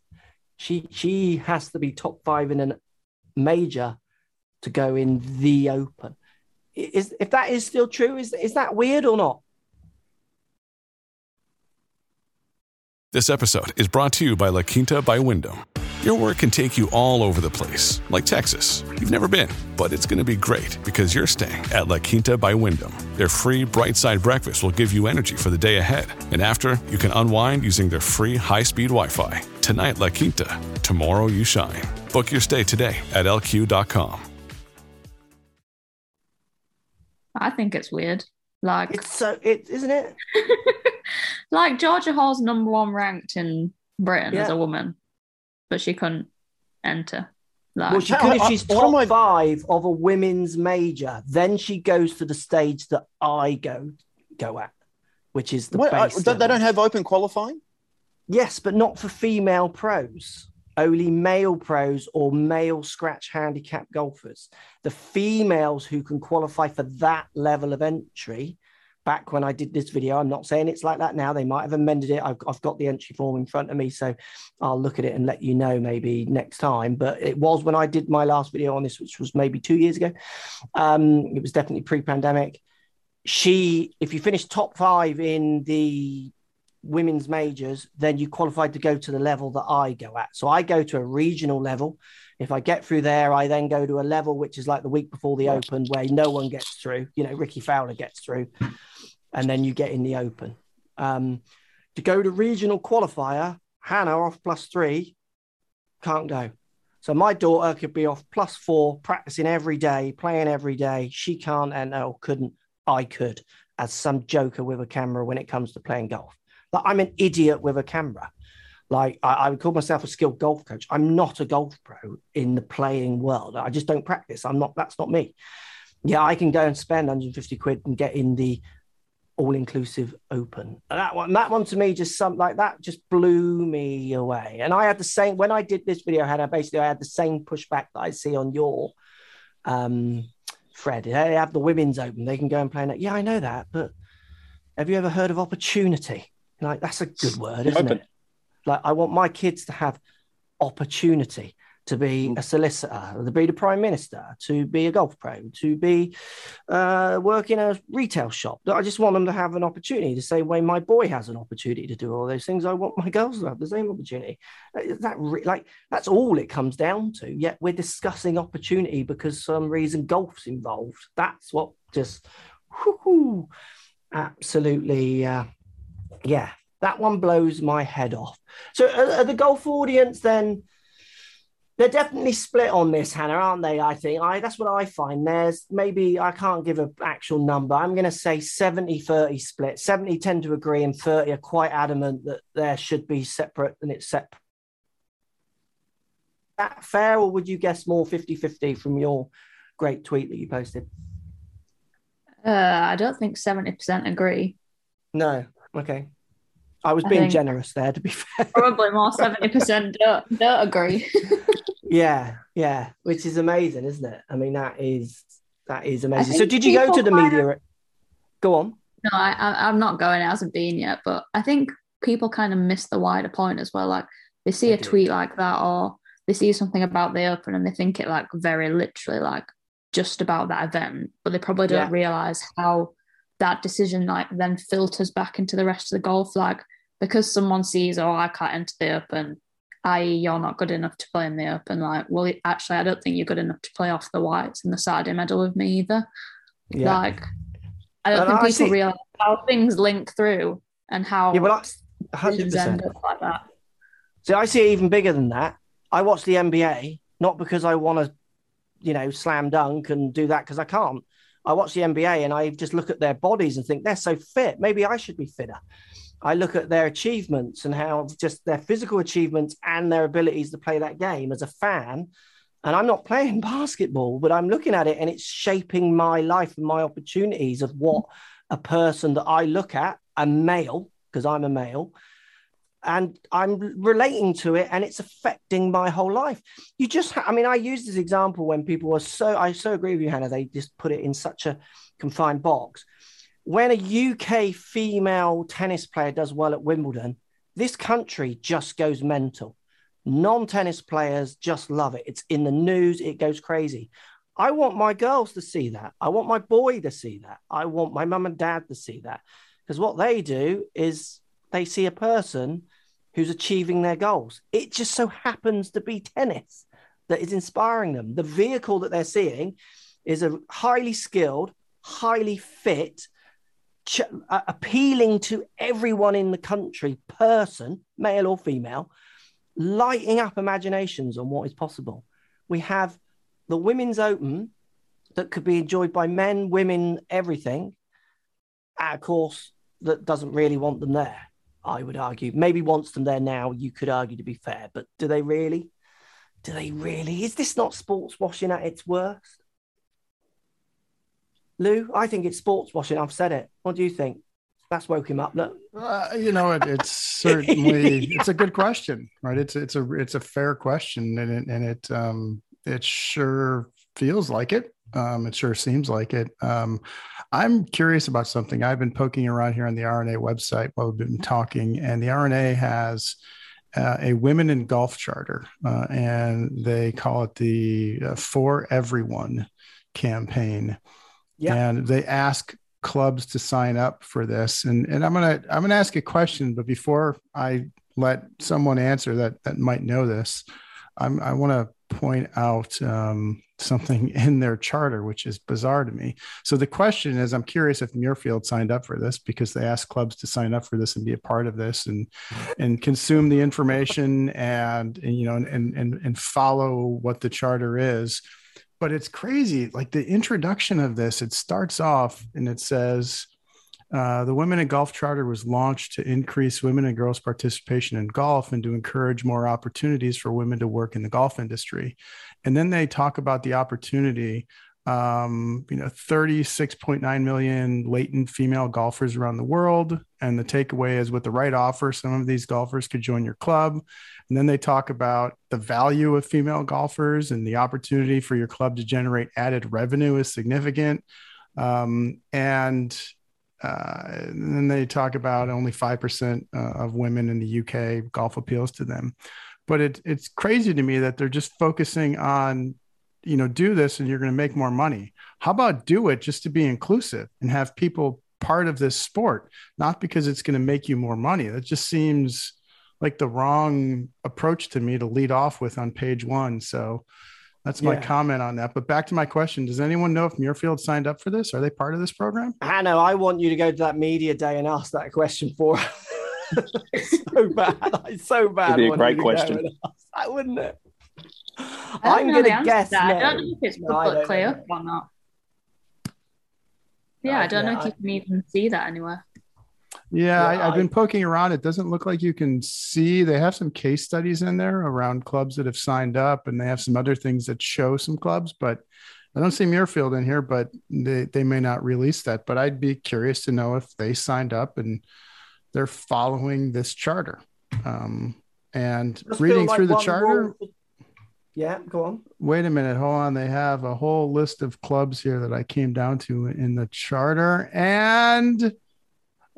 She has to be top five in a major to go in the Open. If that is still true, is that weird or not? This episode is brought to you by La Quinta by Wyndham. Your work can take you all over the place, like Texas. You've never been, but it's going to be great because you're staying at La Quinta by Wyndham. Their free Bright Side breakfast will give you energy for the day ahead. And after, you can unwind using their free high-speed Wi-Fi. Tonight, La Quinta. Tomorrow, you shine. Book your stay today at LQ.com. I think it's weird. Like it's so, isn't it? Like Georgia Hall's number one ranked in Britain as a woman. But she couldn't enter. Well, she could if she's top five of a women's major. Then she goes to the stage that I go at, which is the base. They don't have open qualifying? Yes, but not for female pros. Only male pros or male scratch handicap golfers. The females who can qualify for that level of entry. Back when I did this video, I'm not saying it's like that now. They might have amended it. I've got the entry form in front of me, so I'll look at it and let you know maybe next time. But it was when I did my last video on this, which was maybe 2 years ago. It was definitely pre-pandemic. If you finished top five in the women's majors, then you qualified to go to the level that I go at. So I go to a regional level. If I get through there, I then go to a level which is like the week before the Open where no one gets through. You know, Ricky Fowler gets through and then you get in the Open. To go to regional qualifier, Hannah off +3, can't go. So my daughter could be off +4, practicing every day, playing every day. She can't and couldn't. I could, as some joker with a camera when it comes to playing golf. Like, I'm an idiot with a camera. Like I would call myself a skilled golf coach. I'm not a golf pro in the playing world. I just don't practice. That's not me. Yeah, I can go and spend 150 quid and get in the all-inclusive Open. And that one to me, just something like that just blew me away. And I had the same, when I did this video, I had the same pushback that I see on your thread. They have the Women's Open. They can go and play in it. Yeah, I know that, but have you ever heard of opportunity? Like, that's a good word, isn't it? Like, I want my kids to have opportunity to be a solicitor, to be the prime minister, to be a golf pro, to be work in a retail shop. I just want them to have an opportunity the same way my boy has an opportunity to do all those things. I want my girls to have the same opportunity. That's all it comes down to. Yet we're discussing opportunity because for some reason golf's involved. That's what just absolutely... that one blows my head off. So the golf audience then, they're definitely split on this, Hannah, aren't they? I think that's what I find. There's maybe, I can't give an actual number. I'm going to say 70-30 split. 70 tend to agree and 30 are quite adamant that there should be separate and it's separate. Is that fair, or would you guess more 50-50 from your great tweet that you posted? I don't think 70% agree. No. Okay. I was being generous there, to be fair. Probably more 70% don't agree. Yeah, which is amazing, isn't it? I mean, that is amazing. So did you go to the media? Go on. No, I'm not going. I haven't been yet, but I think people kind of miss the wider point as well. Like, they see a tweet like that, or they see something about the Open and they think it like very literally like just about that event, but they probably don't realise how that decision like then filters back into the rest of the golf, like because someone sees, oh, I can't enter the Open, i.e. you're not good enough to play in the Open. Like, well, actually, I don't think you're good enough to play off the whites and the Saturday medal with me either. Yeah. Like, I don't think people realise how things link through and how things 100%. End up like that. So I see it even bigger than that. I watch the NBA, not because I want to, you know, slam dunk and do that, because I can't. I watch the NBA and I just look at their bodies and think they're so fit. Maybe I should be fitter. I look at their achievements and how just their physical achievements and their abilities to play that game as a fan. And I'm not playing basketball, but I'm looking at it and it's shaping my life and my opportunities of what a person that I look at, a male, because I'm a male, and I'm relating to it and it's affecting my whole life. You just, I mean, I use this example when people are so, I so agree with you, Hannah, they just put it in such a confined box. When a UK female tennis player does well at Wimbledon, this country just goes mental. Non-tennis players just love it. It's in the news. It goes crazy. I want my girls to see that. I want my boy to see that. I want my mum and dad to see that. Because what they do is they see a person who's achieving their goals. It just so happens to be tennis that is inspiring them. The vehicle that they're seeing is a highly skilled, highly fit, appealing to everyone in the country person, male or female, lighting up imaginations on what is possible. We have the Women's Open that could be enjoyed by men, women, everything, at a course that doesn't really want them there, I would argue. Maybe wants them there now, you could argue, to be fair, but do they really? Do they really? Is this not sports washing at its worst? Lou, I think it's sports washing. I've said it. What do you think? That's woke him up. Look, you know, it's certainly it's a good question, right? It's a fair question, and it sure feels like it. It sure seems like it. I'm curious about something. I've been poking around here on the RNA website while we've been talking, and the RNA has a Women in Golf Charter, and they call it the For Everyone campaign. Yeah. And they ask clubs to sign up for this. And I'm gonna ask a question, but before I let someone answer that might know this, I want to point out something in their charter, which is bizarre to me. So the question is, I'm curious if Muirfield signed up for this, because they asked clubs to sign up for this and be a part of this and consume the information and follow what the charter is. But it's crazy. Like the introduction of this, it starts off and it says, the Women in Golf Charter was launched to increase women and girls' participation in golf and to encourage more opportunities for women to work in the golf industry. And then they talk about the opportunity, 36.9 million latent female golfers around the world. And the takeaway is, with the right offer, some of these golfers could join your club. And then they talk about the value of female golfers, and the opportunity for your club to generate added revenue is significant. And then they talk about only 5% of women in the UK golf appeals to them. But it's crazy to me that they're just focusing on, do this and you're going to make more money. How about do it just to be inclusive and have people part of this sport, not because it's going to make you more money? That just seems like the wrong approach to me to lead off with on page one. So that's my comment on that. But back to my question, does anyone know if Muirfield signed up for this? Are they part of this program? Hannah, I want you to go to that media day and ask that question for us. It's so bad. It'd be a great question. That, wouldn't it? I'm going to guess no. I don't know if it's publicly clear up or not. Yeah, I don't know if you can even see that anywhere. Yeah, I've been poking around. It doesn't look like you can see. They have some case studies in there around clubs that have signed up, and they have some other things that show some clubs, but I don't see Muirfield in here, but they may not release that. But I'd be curious to know if they signed up and they're following this charter. And reading through the charter... Yeah, go on. Wait a minute. Hold on. They have a whole list of clubs here that I came down to in the charter, and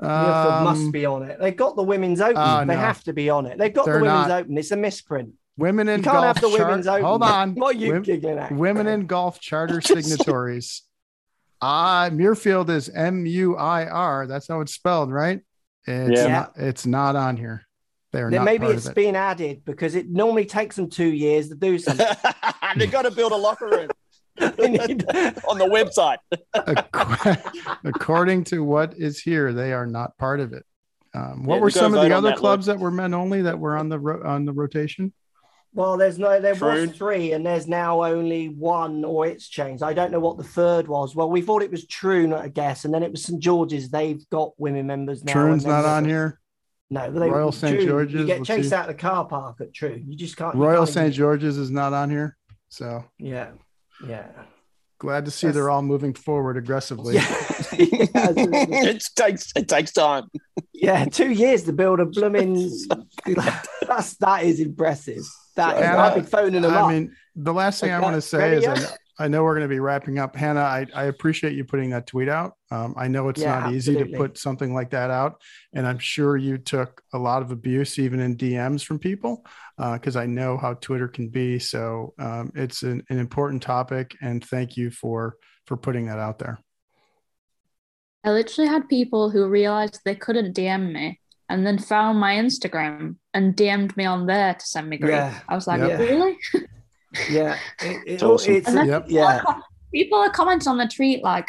Muirfield must be on it. They've got the Women's Open. They have to be on it. They've got the Women's Open. It's a misprint. Women in golf. You can't have the Women's Open. Hold on. What are you giggling at? Women in Golf Charter signatories. Muirfield is MUIR. That's how it's spelled, right? It's not on here. Maybe it's been added because it normally takes them 2 years to do something. They've got to build a locker room on the website. According to what is here, they are not part of it. What were some of the other clubs that were men only that were on the rotation? Well, there was three, and there's now only one, or it's changed. I don't know what the third was. Well, we thought it was Troon, I guess, and then it was St George's. They've got women members now. Troon's not on here. No, but Royal St George's. You get chased out of the car park at Troon. You just can't. Royal St George's is not on here. So yeah. Glad to see they're all moving forward aggressively. Yeah. It takes time. Yeah, 2 years to build a blooming. that is impressive. That is, I've been phoning them up. I mean, the last thing I want to say is I know we're going to be wrapping up. Hannah, I appreciate you putting that tweet out. I know it's not easy to put something like that out. And I'm sure you took a lot of abuse, even in DMs from people, because I know how Twitter can be. So it's an important topic. And thank you for putting that out there. I literally had people who realized they couldn't DM me and then found my Instagram and DM'd me on there to send me grief. Yeah. I was like, really? Yeah. It's awesome. People are commenting on the tweet, like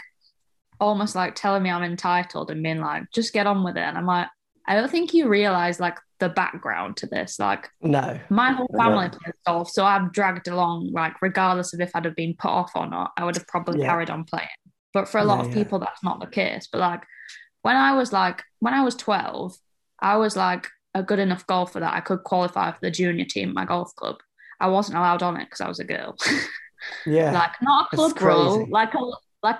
almost like telling me I'm entitled and being like, just get on with it. And I'm like, I don't think you realize like the background to this. Like, no, my whole family plays golf. So I'm dragged along, like regardless of if I'd have been put off or not, I would have probably carried on playing. But for a lot of people, that's not the case. But like when I was 12, I was like a good enough golfer that I could qualify for the junior team at my golf club. I wasn't allowed on it because I was a girl. Like not a club rule, like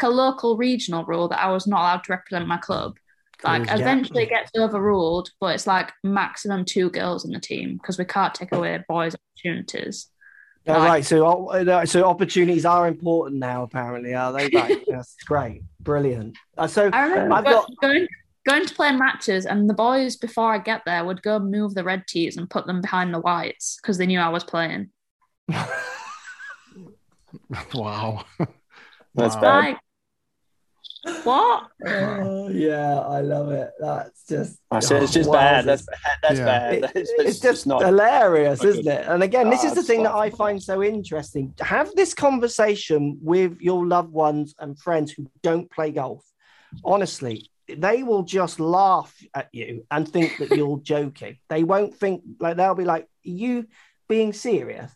a local regional rule that I was not allowed to represent my club. Like eventually it gets overruled, but it's like maximum 2 girls in the team because we can't take away boys' opportunities. All right, so opportunities are important now, apparently, are they? Right? That's great, brilliant. So I remember going to play matches, and the boys before I get there would go move the red tees and put them behind the whites because they knew I was playing. Wow, that's bad. Like, what? Yeah, I love it. That's just. It's just bad. That's bad. It's just not hilarious, isn't it? And again, this is the thing that I find so interesting. Have this conversation with your loved ones and friends who don't play golf. Honestly, they will just laugh at you and think that you're joking. They won't think like they'll be like, "Are you being serious?"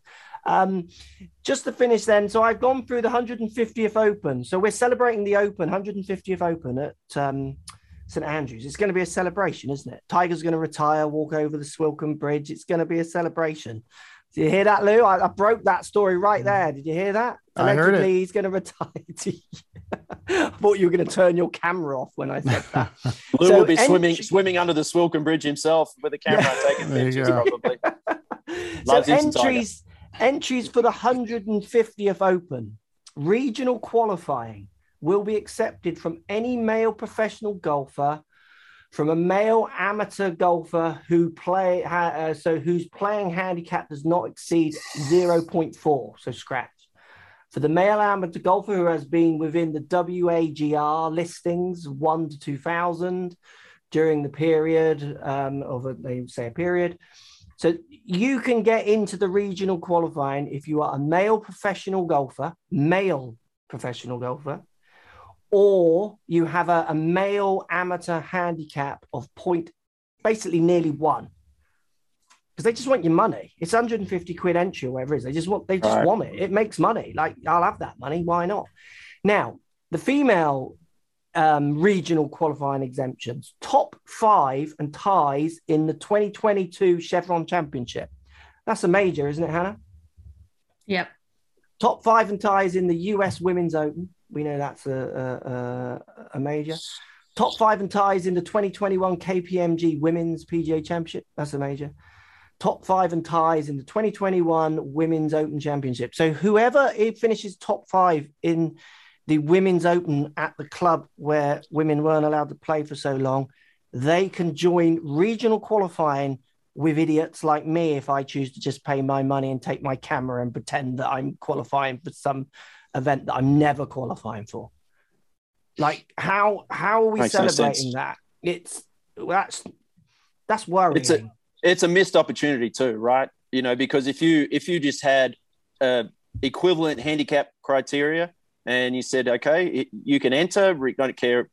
Just to finish then, so I've gone through the 150th Open. So we're celebrating the Open, 150th Open at St Andrews. It's going to be a celebration, isn't it? Tiger's going to retire, walk over the Swilcan Bridge. It's going to be a celebration. Did you hear that, Lou? I broke that story right there. Did you hear that? Allegedly, I heard it. He's going to retire. I thought you were going to turn your camera off when I said that. Lou will be swimming under the Swilcan Bridge himself with a camera taking pictures, probably. So entries for the 150th Open, regional qualifying will be accepted from any male professional golfer, from a male amateur golfer whose playing handicap does not exceed 0.4, so scratch. For the male amateur golfer who has been within the WAGR listings 1 to 2,000 during the period period. So you can get into the regional qualifying if you are a male professional golfer, or you have a male amateur handicap of nearly 1. Because they just want your money. It's 150 quid entry or whatever it is. They just want it. It makes money. Like, I'll have that money. Why not? Now, the female regional qualifying exemptions, top 5 and ties in the 2022 Chevron Championship. That's a major, isn't it, Hannah? Yep. Top 5 and ties in the US Women's Open. We know that's a major. Top 5 and ties in the 2021 KPMG Women's PGA Championship. That's a major. Top 5 and ties in the 2021 Women's Open Championship. So whoever finishes top 5 in the Women's Open at the club where women weren't allowed to play for so long, they can join regional qualifying with idiots like me if I choose to just pay my money and take my camera and pretend that I'm qualifying for some event that I'm never qualifying for. Like, how are we celebrating that? That's worrying. It's a missed opportunity too, right? You know, because if you just had equivalent handicap criteria, and you said, okay, you can enter, don't care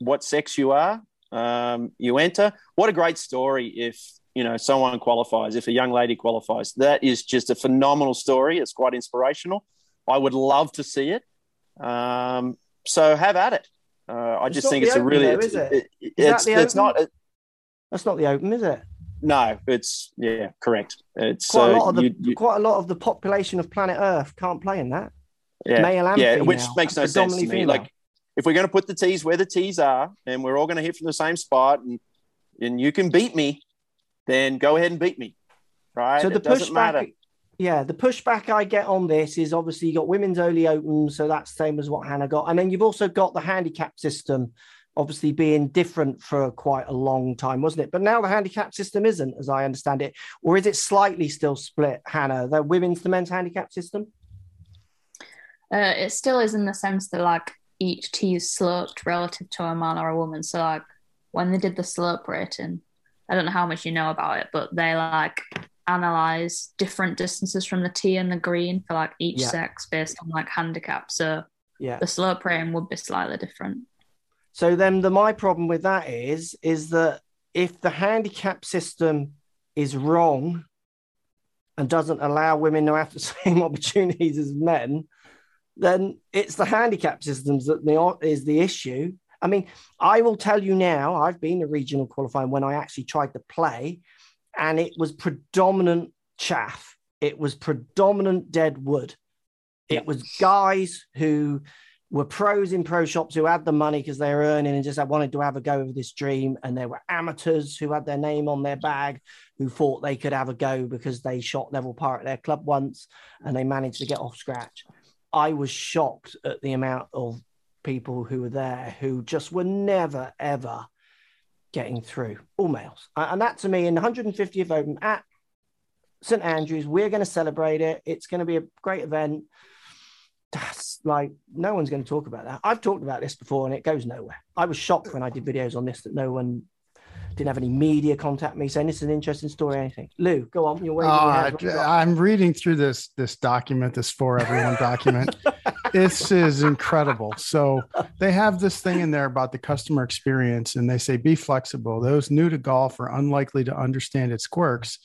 what sex you are, you enter. What a great story if, you know, someone qualifies, if a young lady qualifies. That is just a phenomenal story. It's quite inspirational. I would love to see it. So have at it. I just think it's a really, it's not, that's not the Open, is it? No, it's, yeah, correct. It's quite a lot of quite a lot of the population of planet Earth can't play in that. Yeah. Male and female, which makes no sense to me. Female. Like, if we're going to put the tees where the tees are, and we're all going to hit from the same spot, and you can beat me, then go ahead and beat me, right? So the pushback, yeah, the pushback I get on this is obviously you got women's only Open, so that's the same as what Hannah got, and then you've also got the handicap system, obviously being different for quite a long time, wasn't it? But now the handicap system isn't, as I understand it, or is it slightly still split, Hannah? The women's to men's handicap system? It still is in the sense that like each tee is sloped relative to a man or a woman. So like when they did the slope rating, I don't know how much you know about it, but they like analyze different distances from the tee and the green for like each sex based on like handicap. So the slope rating would be slightly different. So then my problem with that is that if the handicap system is wrong and doesn't allow women to have the same opportunities as men, then it's the handicap systems that is the issue. I mean, I will tell you now, I've been a regional qualifying when I actually tried to play, and it was predominant chaff. It was predominant dead wood. It was guys who were pros in pro shops who had the money because they were earning and just wanted to have a go with this dream. And there were amateurs who had their name on their bag who thought they could have a go because they shot level par at their club once and they managed to get off scratch. I was shocked at the amount of people who were there who just were never, ever getting through, all males. And that to me, in the 150th Open at St Andrews, we're going to celebrate it. It's going to be a great event. That's like, no one's going to talk about that. I've talked about this before and it goes nowhere. I was shocked when I did videos on this that no one didn't have any media contact me saying this is an interesting story or anything. Lou, go on. You're waving your hand. I'm reading through this document, this for everyone document. This is incredible. So they have this thing in there about the customer experience and they say, be flexible. Those new to golf are unlikely to understand its quirks,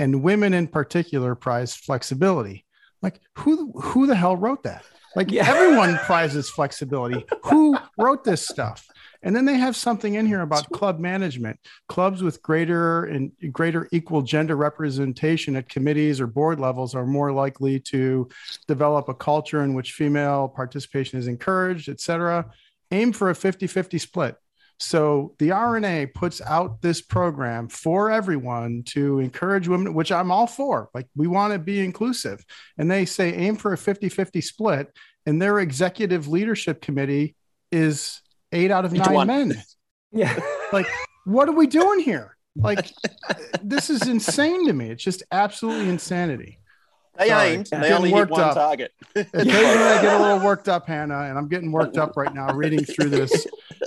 and women in particular prize flexibility. Like who the hell wrote that? Like everyone prizes flexibility. Who wrote this stuff? And then they have something in here about club management. Clubs with greater equal gender representation at committees or board levels are more likely to develop a culture in which female participation is encouraged, et cetera. Aim for a 50-50 split. So the RNA puts out this program for everyone to encourage women, which I'm all for. Like, we want to be inclusive. And they say aim for a 50-50 split. And their executive leadership committee is 8 out of 9 men. Yeah. Like, what are we doing here? Like, this is insane to me. It's just absolutely insanity. They aimed. They only hit one target. Occasionally I get a little worked up, Hannah, and I'm getting worked up right now reading through this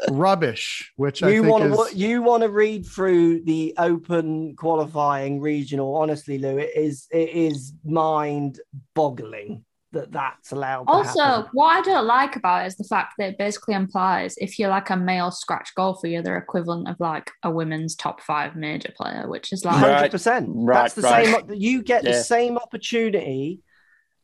rubbish, which you want to read through the Open qualifying regional. Honestly, Lou, it is mind-boggling that's allowed. Also, what I don't like about it is the fact that it basically implies if you're like a male scratch golfer, you're the equivalent of like a women's top 5 major player, which is like 100%. Right, that's the same. You get the same opportunity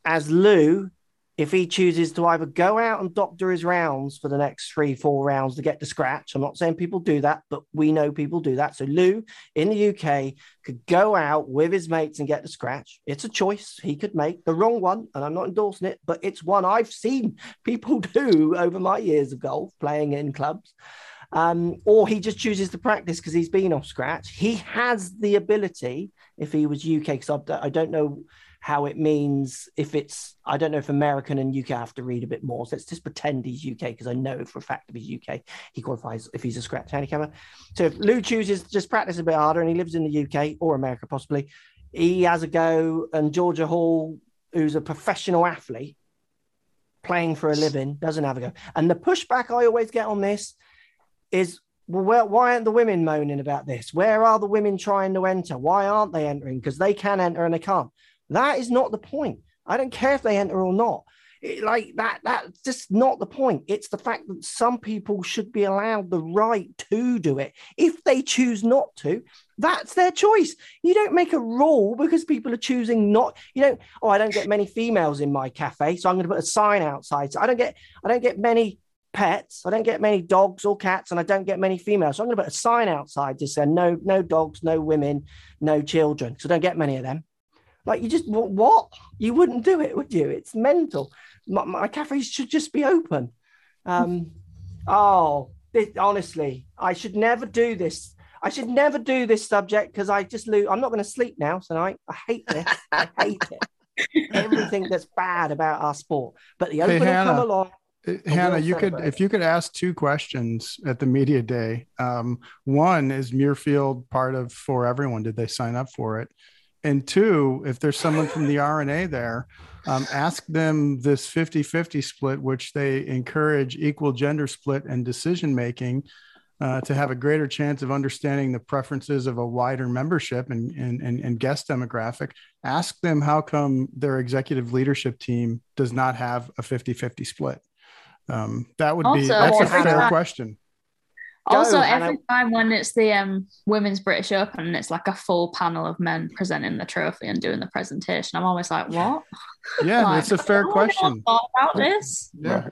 as Lou if he chooses to either go out and doctor his rounds for the next 3-4 rounds to get to scratch. I'm not saying people do that, but we know people do that. So Lou in the UK could go out with his mates and get to scratch. It's a choice he could make, the wrong one, and I'm not endorsing it, but it's one I've seen people do over my years of golf, playing in clubs. Or he just chooses to practice because he's been off scratch. He has the ability, if he was UK, because I don't know how it means if it's, I don't know if American and UK have to read a bit more. So let's just pretend he's UK, because I know for a fact if he's UK, he qualifies if he's a scratch handicapper. So if Lou chooses to just practice a bit harder and he lives in the UK or America possibly, he has a go, and Georgia Hall, who's a professional athlete playing for a living, doesn't have a go. And the pushback I always get on this is, well, why aren't the women moaning about this? Where are the women trying to enter? Why aren't they entering? Because they can enter and they can't. That is not the point. I don't care if they enter or not. Like that's just not the point. It's the fact that some people should be allowed the right to do it. If they choose not to, that's their choice. You don't make a rule because people are choosing not, you know, oh, I don't get many females in my cafe, so I'm going to put a sign outside. So I don't get many pets. I don't get many dogs or cats, and I don't get many females. So I'm going to put a sign outside to say no dogs, no women, no children. So I don't get many of them. Like, you just, what? You wouldn't do it, would you? It's mental. My cafes should just be open. Honestly, I should never do this. I should never do this subject because I just lose. I'm not going to sleep now tonight. I hate this. I hate it. Everything that's bad about our sport. But the open will come along. Hannah, if you could ask two questions at the media day. One, is Muirfield part of For Everyone? Did they sign up for it? And two, if there's someone from the RNA there, ask them this 50-50 split, which they encourage equal gender split and decision-making to have a greater chance of understanding the preferences of a wider membership and guest demographic. Ask them how come their executive leadership team does not have a 50-50 split. That's a fair question. Also, every time when it's the Women's British Open and it's like a full panel of men presenting the trophy and doing the presentation, I'm always like, what? Yeah, like, that's a fair question. About this? Yeah.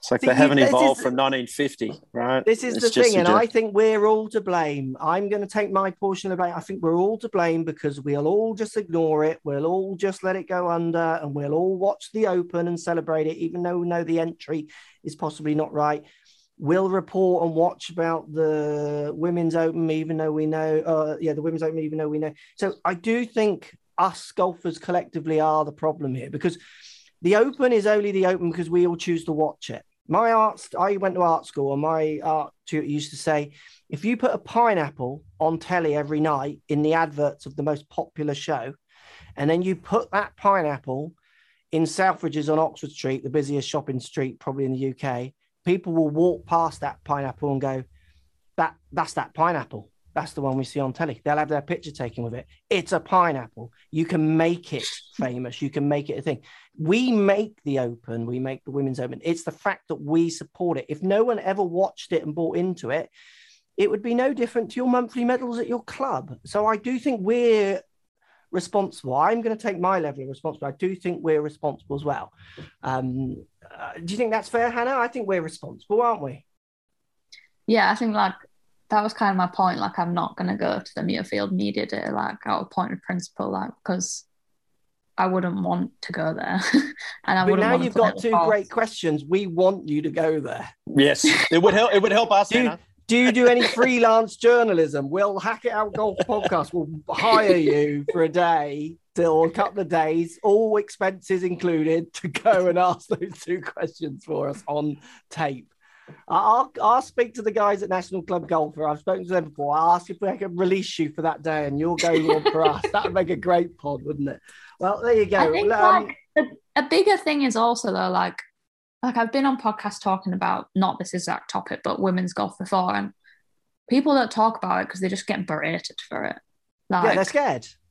It's like they haven't evolved from 1950, right? This is the thing, and I think we're all to blame. I'm going to take my portion of the blame. I think we're all to blame because we'll all just ignore it. We'll all just let it go under, and we'll all watch the Open and celebrate it, even though we know the entry is possibly not right. We'll report and watch about the Women's Open, even though we know, the Women's Open, even though we know. So I do think us golfers collectively are the problem here, because the Open is only the Open because we all choose to watch it. I went to art school, and my art tutor used to say, if you put a pineapple on telly every night in the adverts of the most popular show, and then you put that pineapple in Selfridges on Oxford Street, the busiest shopping street probably in the UK, people will walk past that pineapple and go, that's that pineapple. That's the one we see on telly. They'll have their picture taken with it. It's a pineapple. You can make it famous. You can make it a thing. We make the Open. We make the Women's Open. It's the fact that we support it. If no one ever watched it and bought into it, it would be no different to your monthly medals at your club. So I do think we're responsible. I'm going to take my level of responsibility. I do think we're responsible as well. Do you think that's fair, Hannah? I think we're responsible, aren't we? Yeah, I think that was kind of my point. Like, I'm not going to go to the Muirfield media day, like, out of point of principle, like, because I wouldn't want to go there. Now you've got two great questions. We want you to go there. Yes, it would help. It would help us. Do you do any freelance journalism? We'll hack it out golf podcast. We'll hire you for a day till a couple of days, all expenses included, to go and ask those two questions for us on tape. I'll speak to the guys at National Club Golfer. I've spoken to them before. I'll ask if I can release you for that day, and you'll go on for us. That would make a great pod, wouldn't it? Well, there you go. I think a bigger thing is also, though, like I've been on podcasts talking about not this exact topic, but women's golf before, and people don't talk about it because they just get berated for it. Like, yeah,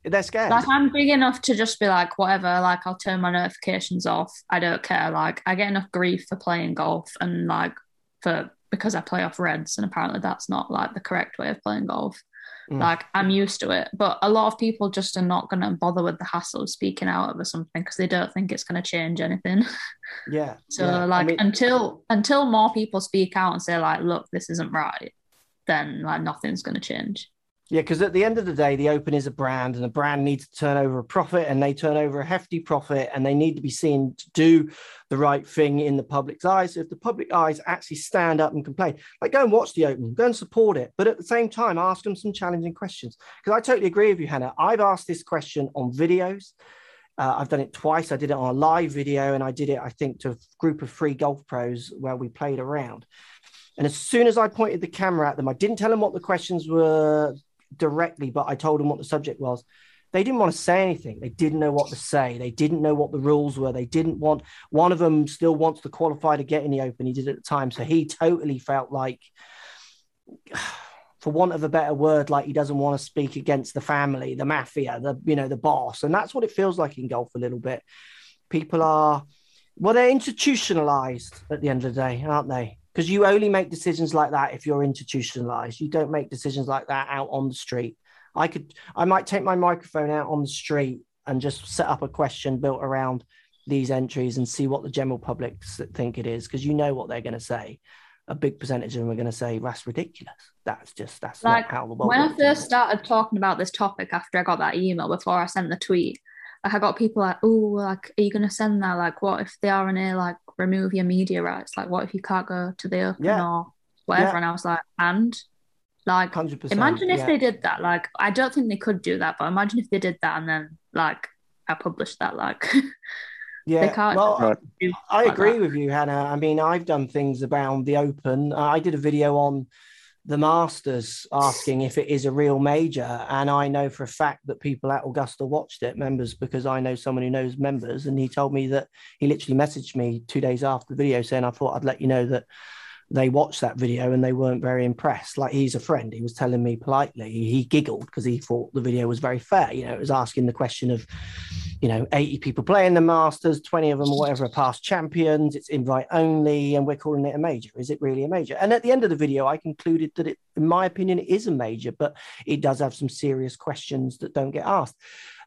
they're scared. Like, I'm big enough to just be like, whatever, like, I'll turn my notifications off. I don't care. Like, I get enough grief for playing golf and because I play off reds, and apparently that's not like the correct way of playing golf. Mm. Like, I'm used to it, but a lot of people just are not going to bother with the hassle of speaking out over something because they don't think it's going to change anything. Yeah. So yeah. Like, I mean, until more people speak out and say, like, look, this isn't right, then like nothing's going to change. Yeah, because at the end of the day, the Open is a brand, and a brand needs to turn over a profit, and they turn over a hefty profit, and they need to be seen to do the right thing in the public's eyes. So if the public eyes actually stand up and complain, like, go and watch the Open, go and support it. But at the same time, ask them some challenging questions. Because I totally agree with you, Hannah. I've asked this question on videos. I've done it twice. I did it on a live video, and I did it, I think, to a group of free golf pros where we played around. And as soon as I pointed the camera at them, I didn't tell them what the questions were directly, but I told them what the subject was. They didn't want to say anything. They didn't know what to say. They didn't know what the rules were. They didn't want, one of them still wants to qualify to get in the Open. He did at the time. So he totally felt like for want of a better word, like he doesn't want to speak against the family, the mafia, the boss. And that's what it feels like in golf a little bit. People are, well, they're institutionalized at the end of the day, aren't they? Because you only make decisions like that if you're institutionalized. You don't make decisions like that out on the street. I might take my microphone out on the street and just set up a question built around these entries and see what the general public think it is, because you know what they're going to say. A big percentage of them are going to say, that's ridiculous. That's like, not how the world works. When I first started talking about this topic after I got that email before I sent the tweet, like I got people like, oh, like, are you going to send that? Like, what if the RNA, like, remove your media rights? Like, what if you can't go to the Open or whatever? Yeah. And I was like, and? Like, 100%, imagine if they did that. Like, I don't think they could do that, but imagine if they did that and then, like, I published that, like... Yeah, well, I agree with you, Hannah. I mean, I've done things around the Open. I did a video on the Masters asking if it is a real major. And I know for a fact that people at Augusta watched it, members, because I know someone who knows members. And he told me that he literally messaged me 2 days after the video saying, I thought I'd let you know that they watched that video and they weren't very impressed. Like, he's a friend. He was telling me politely. He giggled because he thought the video was very fair. You know, it was asking the question of... 80 people playing the Masters, 20 of them, or whatever, are past champions. It's invite only, and we're calling it a major. Is it really a major? And at the end of the video, I concluded that, it, in my opinion, it is a major, but it does have some serious questions that don't get asked.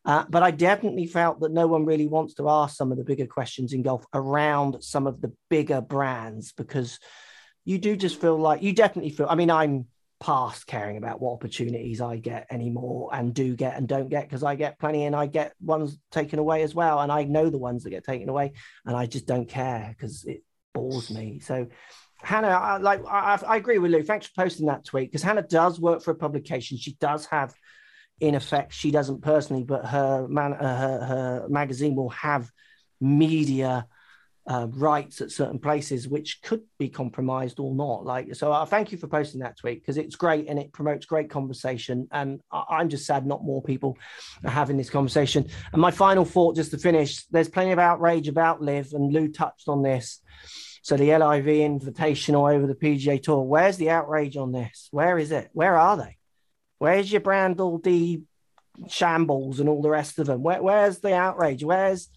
But I definitely felt that no one really wants to ask some of the bigger questions in golf around some of the bigger brands, because you do just feel like you definitely feel. I mean, I'm past caring about what opportunities I get anymore and do get and don't get, because I get plenty and I get ones taken away as well, and I know the ones that get taken away, and I just don't care because it bores me. So Hannah, I agree with Lou. Thanks for posting that tweet, because Hannah does work for a publication. She does have, in effect, she doesn't personally, but her magazine will have media rights at certain places which could be compromised or not. Like, so I thank you for posting that tweet, because it's great and it promotes great conversation, and I'm just sad not more people are having this conversation. And my final thought, just to finish, there's plenty of outrage about LIV, and Lou touched on this, so the LIV Invitational over the PGA Tour. Where's the outrage on this? Where is it? Where are they? Where's your Brandel D shambles and all the rest of them? Where's the outrage? Where's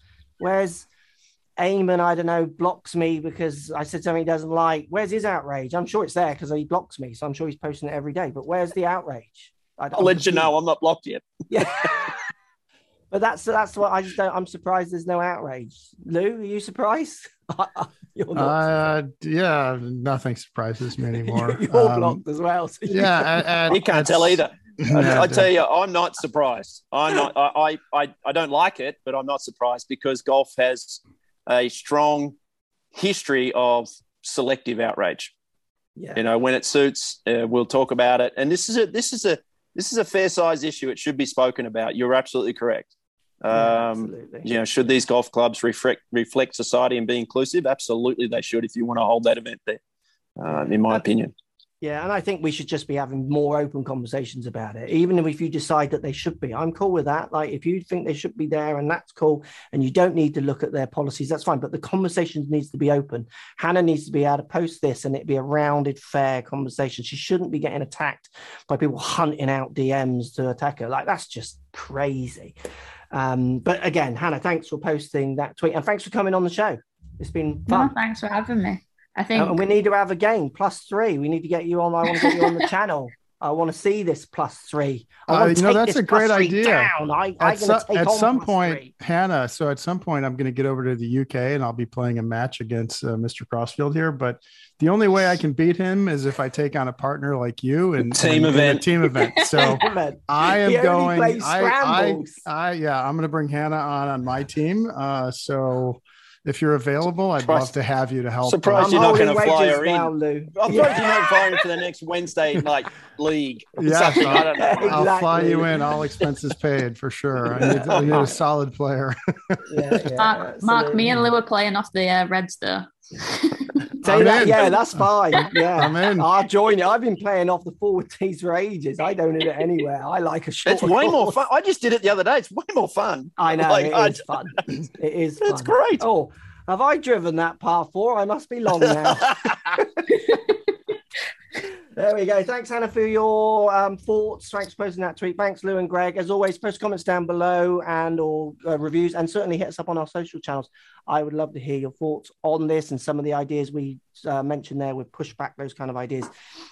Eamon, I don't know, blocks me because I said something he doesn't like? Where's his outrage? I'm sure it's there because he blocks me, so I'm sure he's posting it every day. But where's the outrage? I'll let you know, I'm not blocked yet. Yeah, but that's what I just don't. I'm surprised there's no outrage. Lou, are you surprised? You're not surprised. Yeah, nothing surprises me anymore. You're blocked as well. So yeah, and you can't tell either. No, I tell you, I'm not surprised. I'm not. I don't like it, but I'm not surprised, because golf has a strong history of selective outrage. Yeah. You know, when it suits, we'll talk about it. And this is a fair size issue. It should be spoken about. You're absolutely correct. Yeah, absolutely. You know, should these golf clubs reflect society and be inclusive? Absolutely, they should. If you want to hold that event there, in my opinion. Yeah, and I think we should just be having more open conversations about it, even if you decide that they should be. I'm cool with that. Like, if you think they should be there, and that's cool, and you don't need to look at their policies, that's fine. But the conversation needs to be open. Hannah needs to be able to post this, and it'd be a rounded, fair conversation. She shouldn't be getting attacked by people hunting out DMs to attack her. Like, that's just crazy. But again, Hannah, thanks for posting that tweet, and thanks for coming on the show. It's been fun. No, thanks for having me. I think we need to have a game, +3. We need to get you on. I want to get you on the channel. I want to see this +3. That's a great idea. Hannah, so at some point I'm going to get over to the UK and I'll be playing a match against Mr. Crossfield here. But the only way I can beat him is if I take on a partner like you and a team event. So I am going. I'm going to bring Hannah on my team. So. If you're available, I'd love to have you to help. Surprised you're not going to fly her in. I'm surprised you're not flying her for the next Wednesday league. Yeah, I don't know. Exactly. I'll fly you in, all expenses paid for sure. I need a solid player. Mark, me and Lou are playing off the Reds there. Yeah, that's fine. Yeah, I'm in. I'll join you. I've been playing off the forward tees for ages. I don't hit it anywhere. I like a shot. It's way more fun. I just did it the other day. It's way more fun. I know. It is fun. It is fun. It's great. Oh, have I driven that par 4? I must be long now. There we go. Thanks, Hannah, for your thoughts. Thanks for posting that tweet. Thanks, Lou and Greg. As always, post comments down below and or reviews, and certainly hit us up on our social channels. I would love to hear your thoughts on this and some of the ideas we mentioned there. We'll push back those kind of ideas.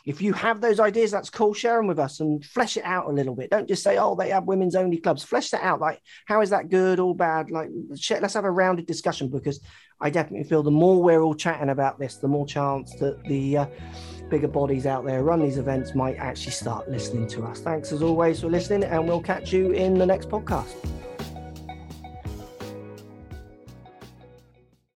If you have those ideas, that's cool. Share them with us and flesh it out a little bit. Don't just say, oh, they have women's only clubs. Flesh that out. Like, how is that good or bad? Like, let's have a rounded discussion, because I definitely feel the more we're all chatting about this, the more chance that the bigger bodies out there run these events might actually start listening to us. Thanks as always for listening, and we'll catch you in the next podcast.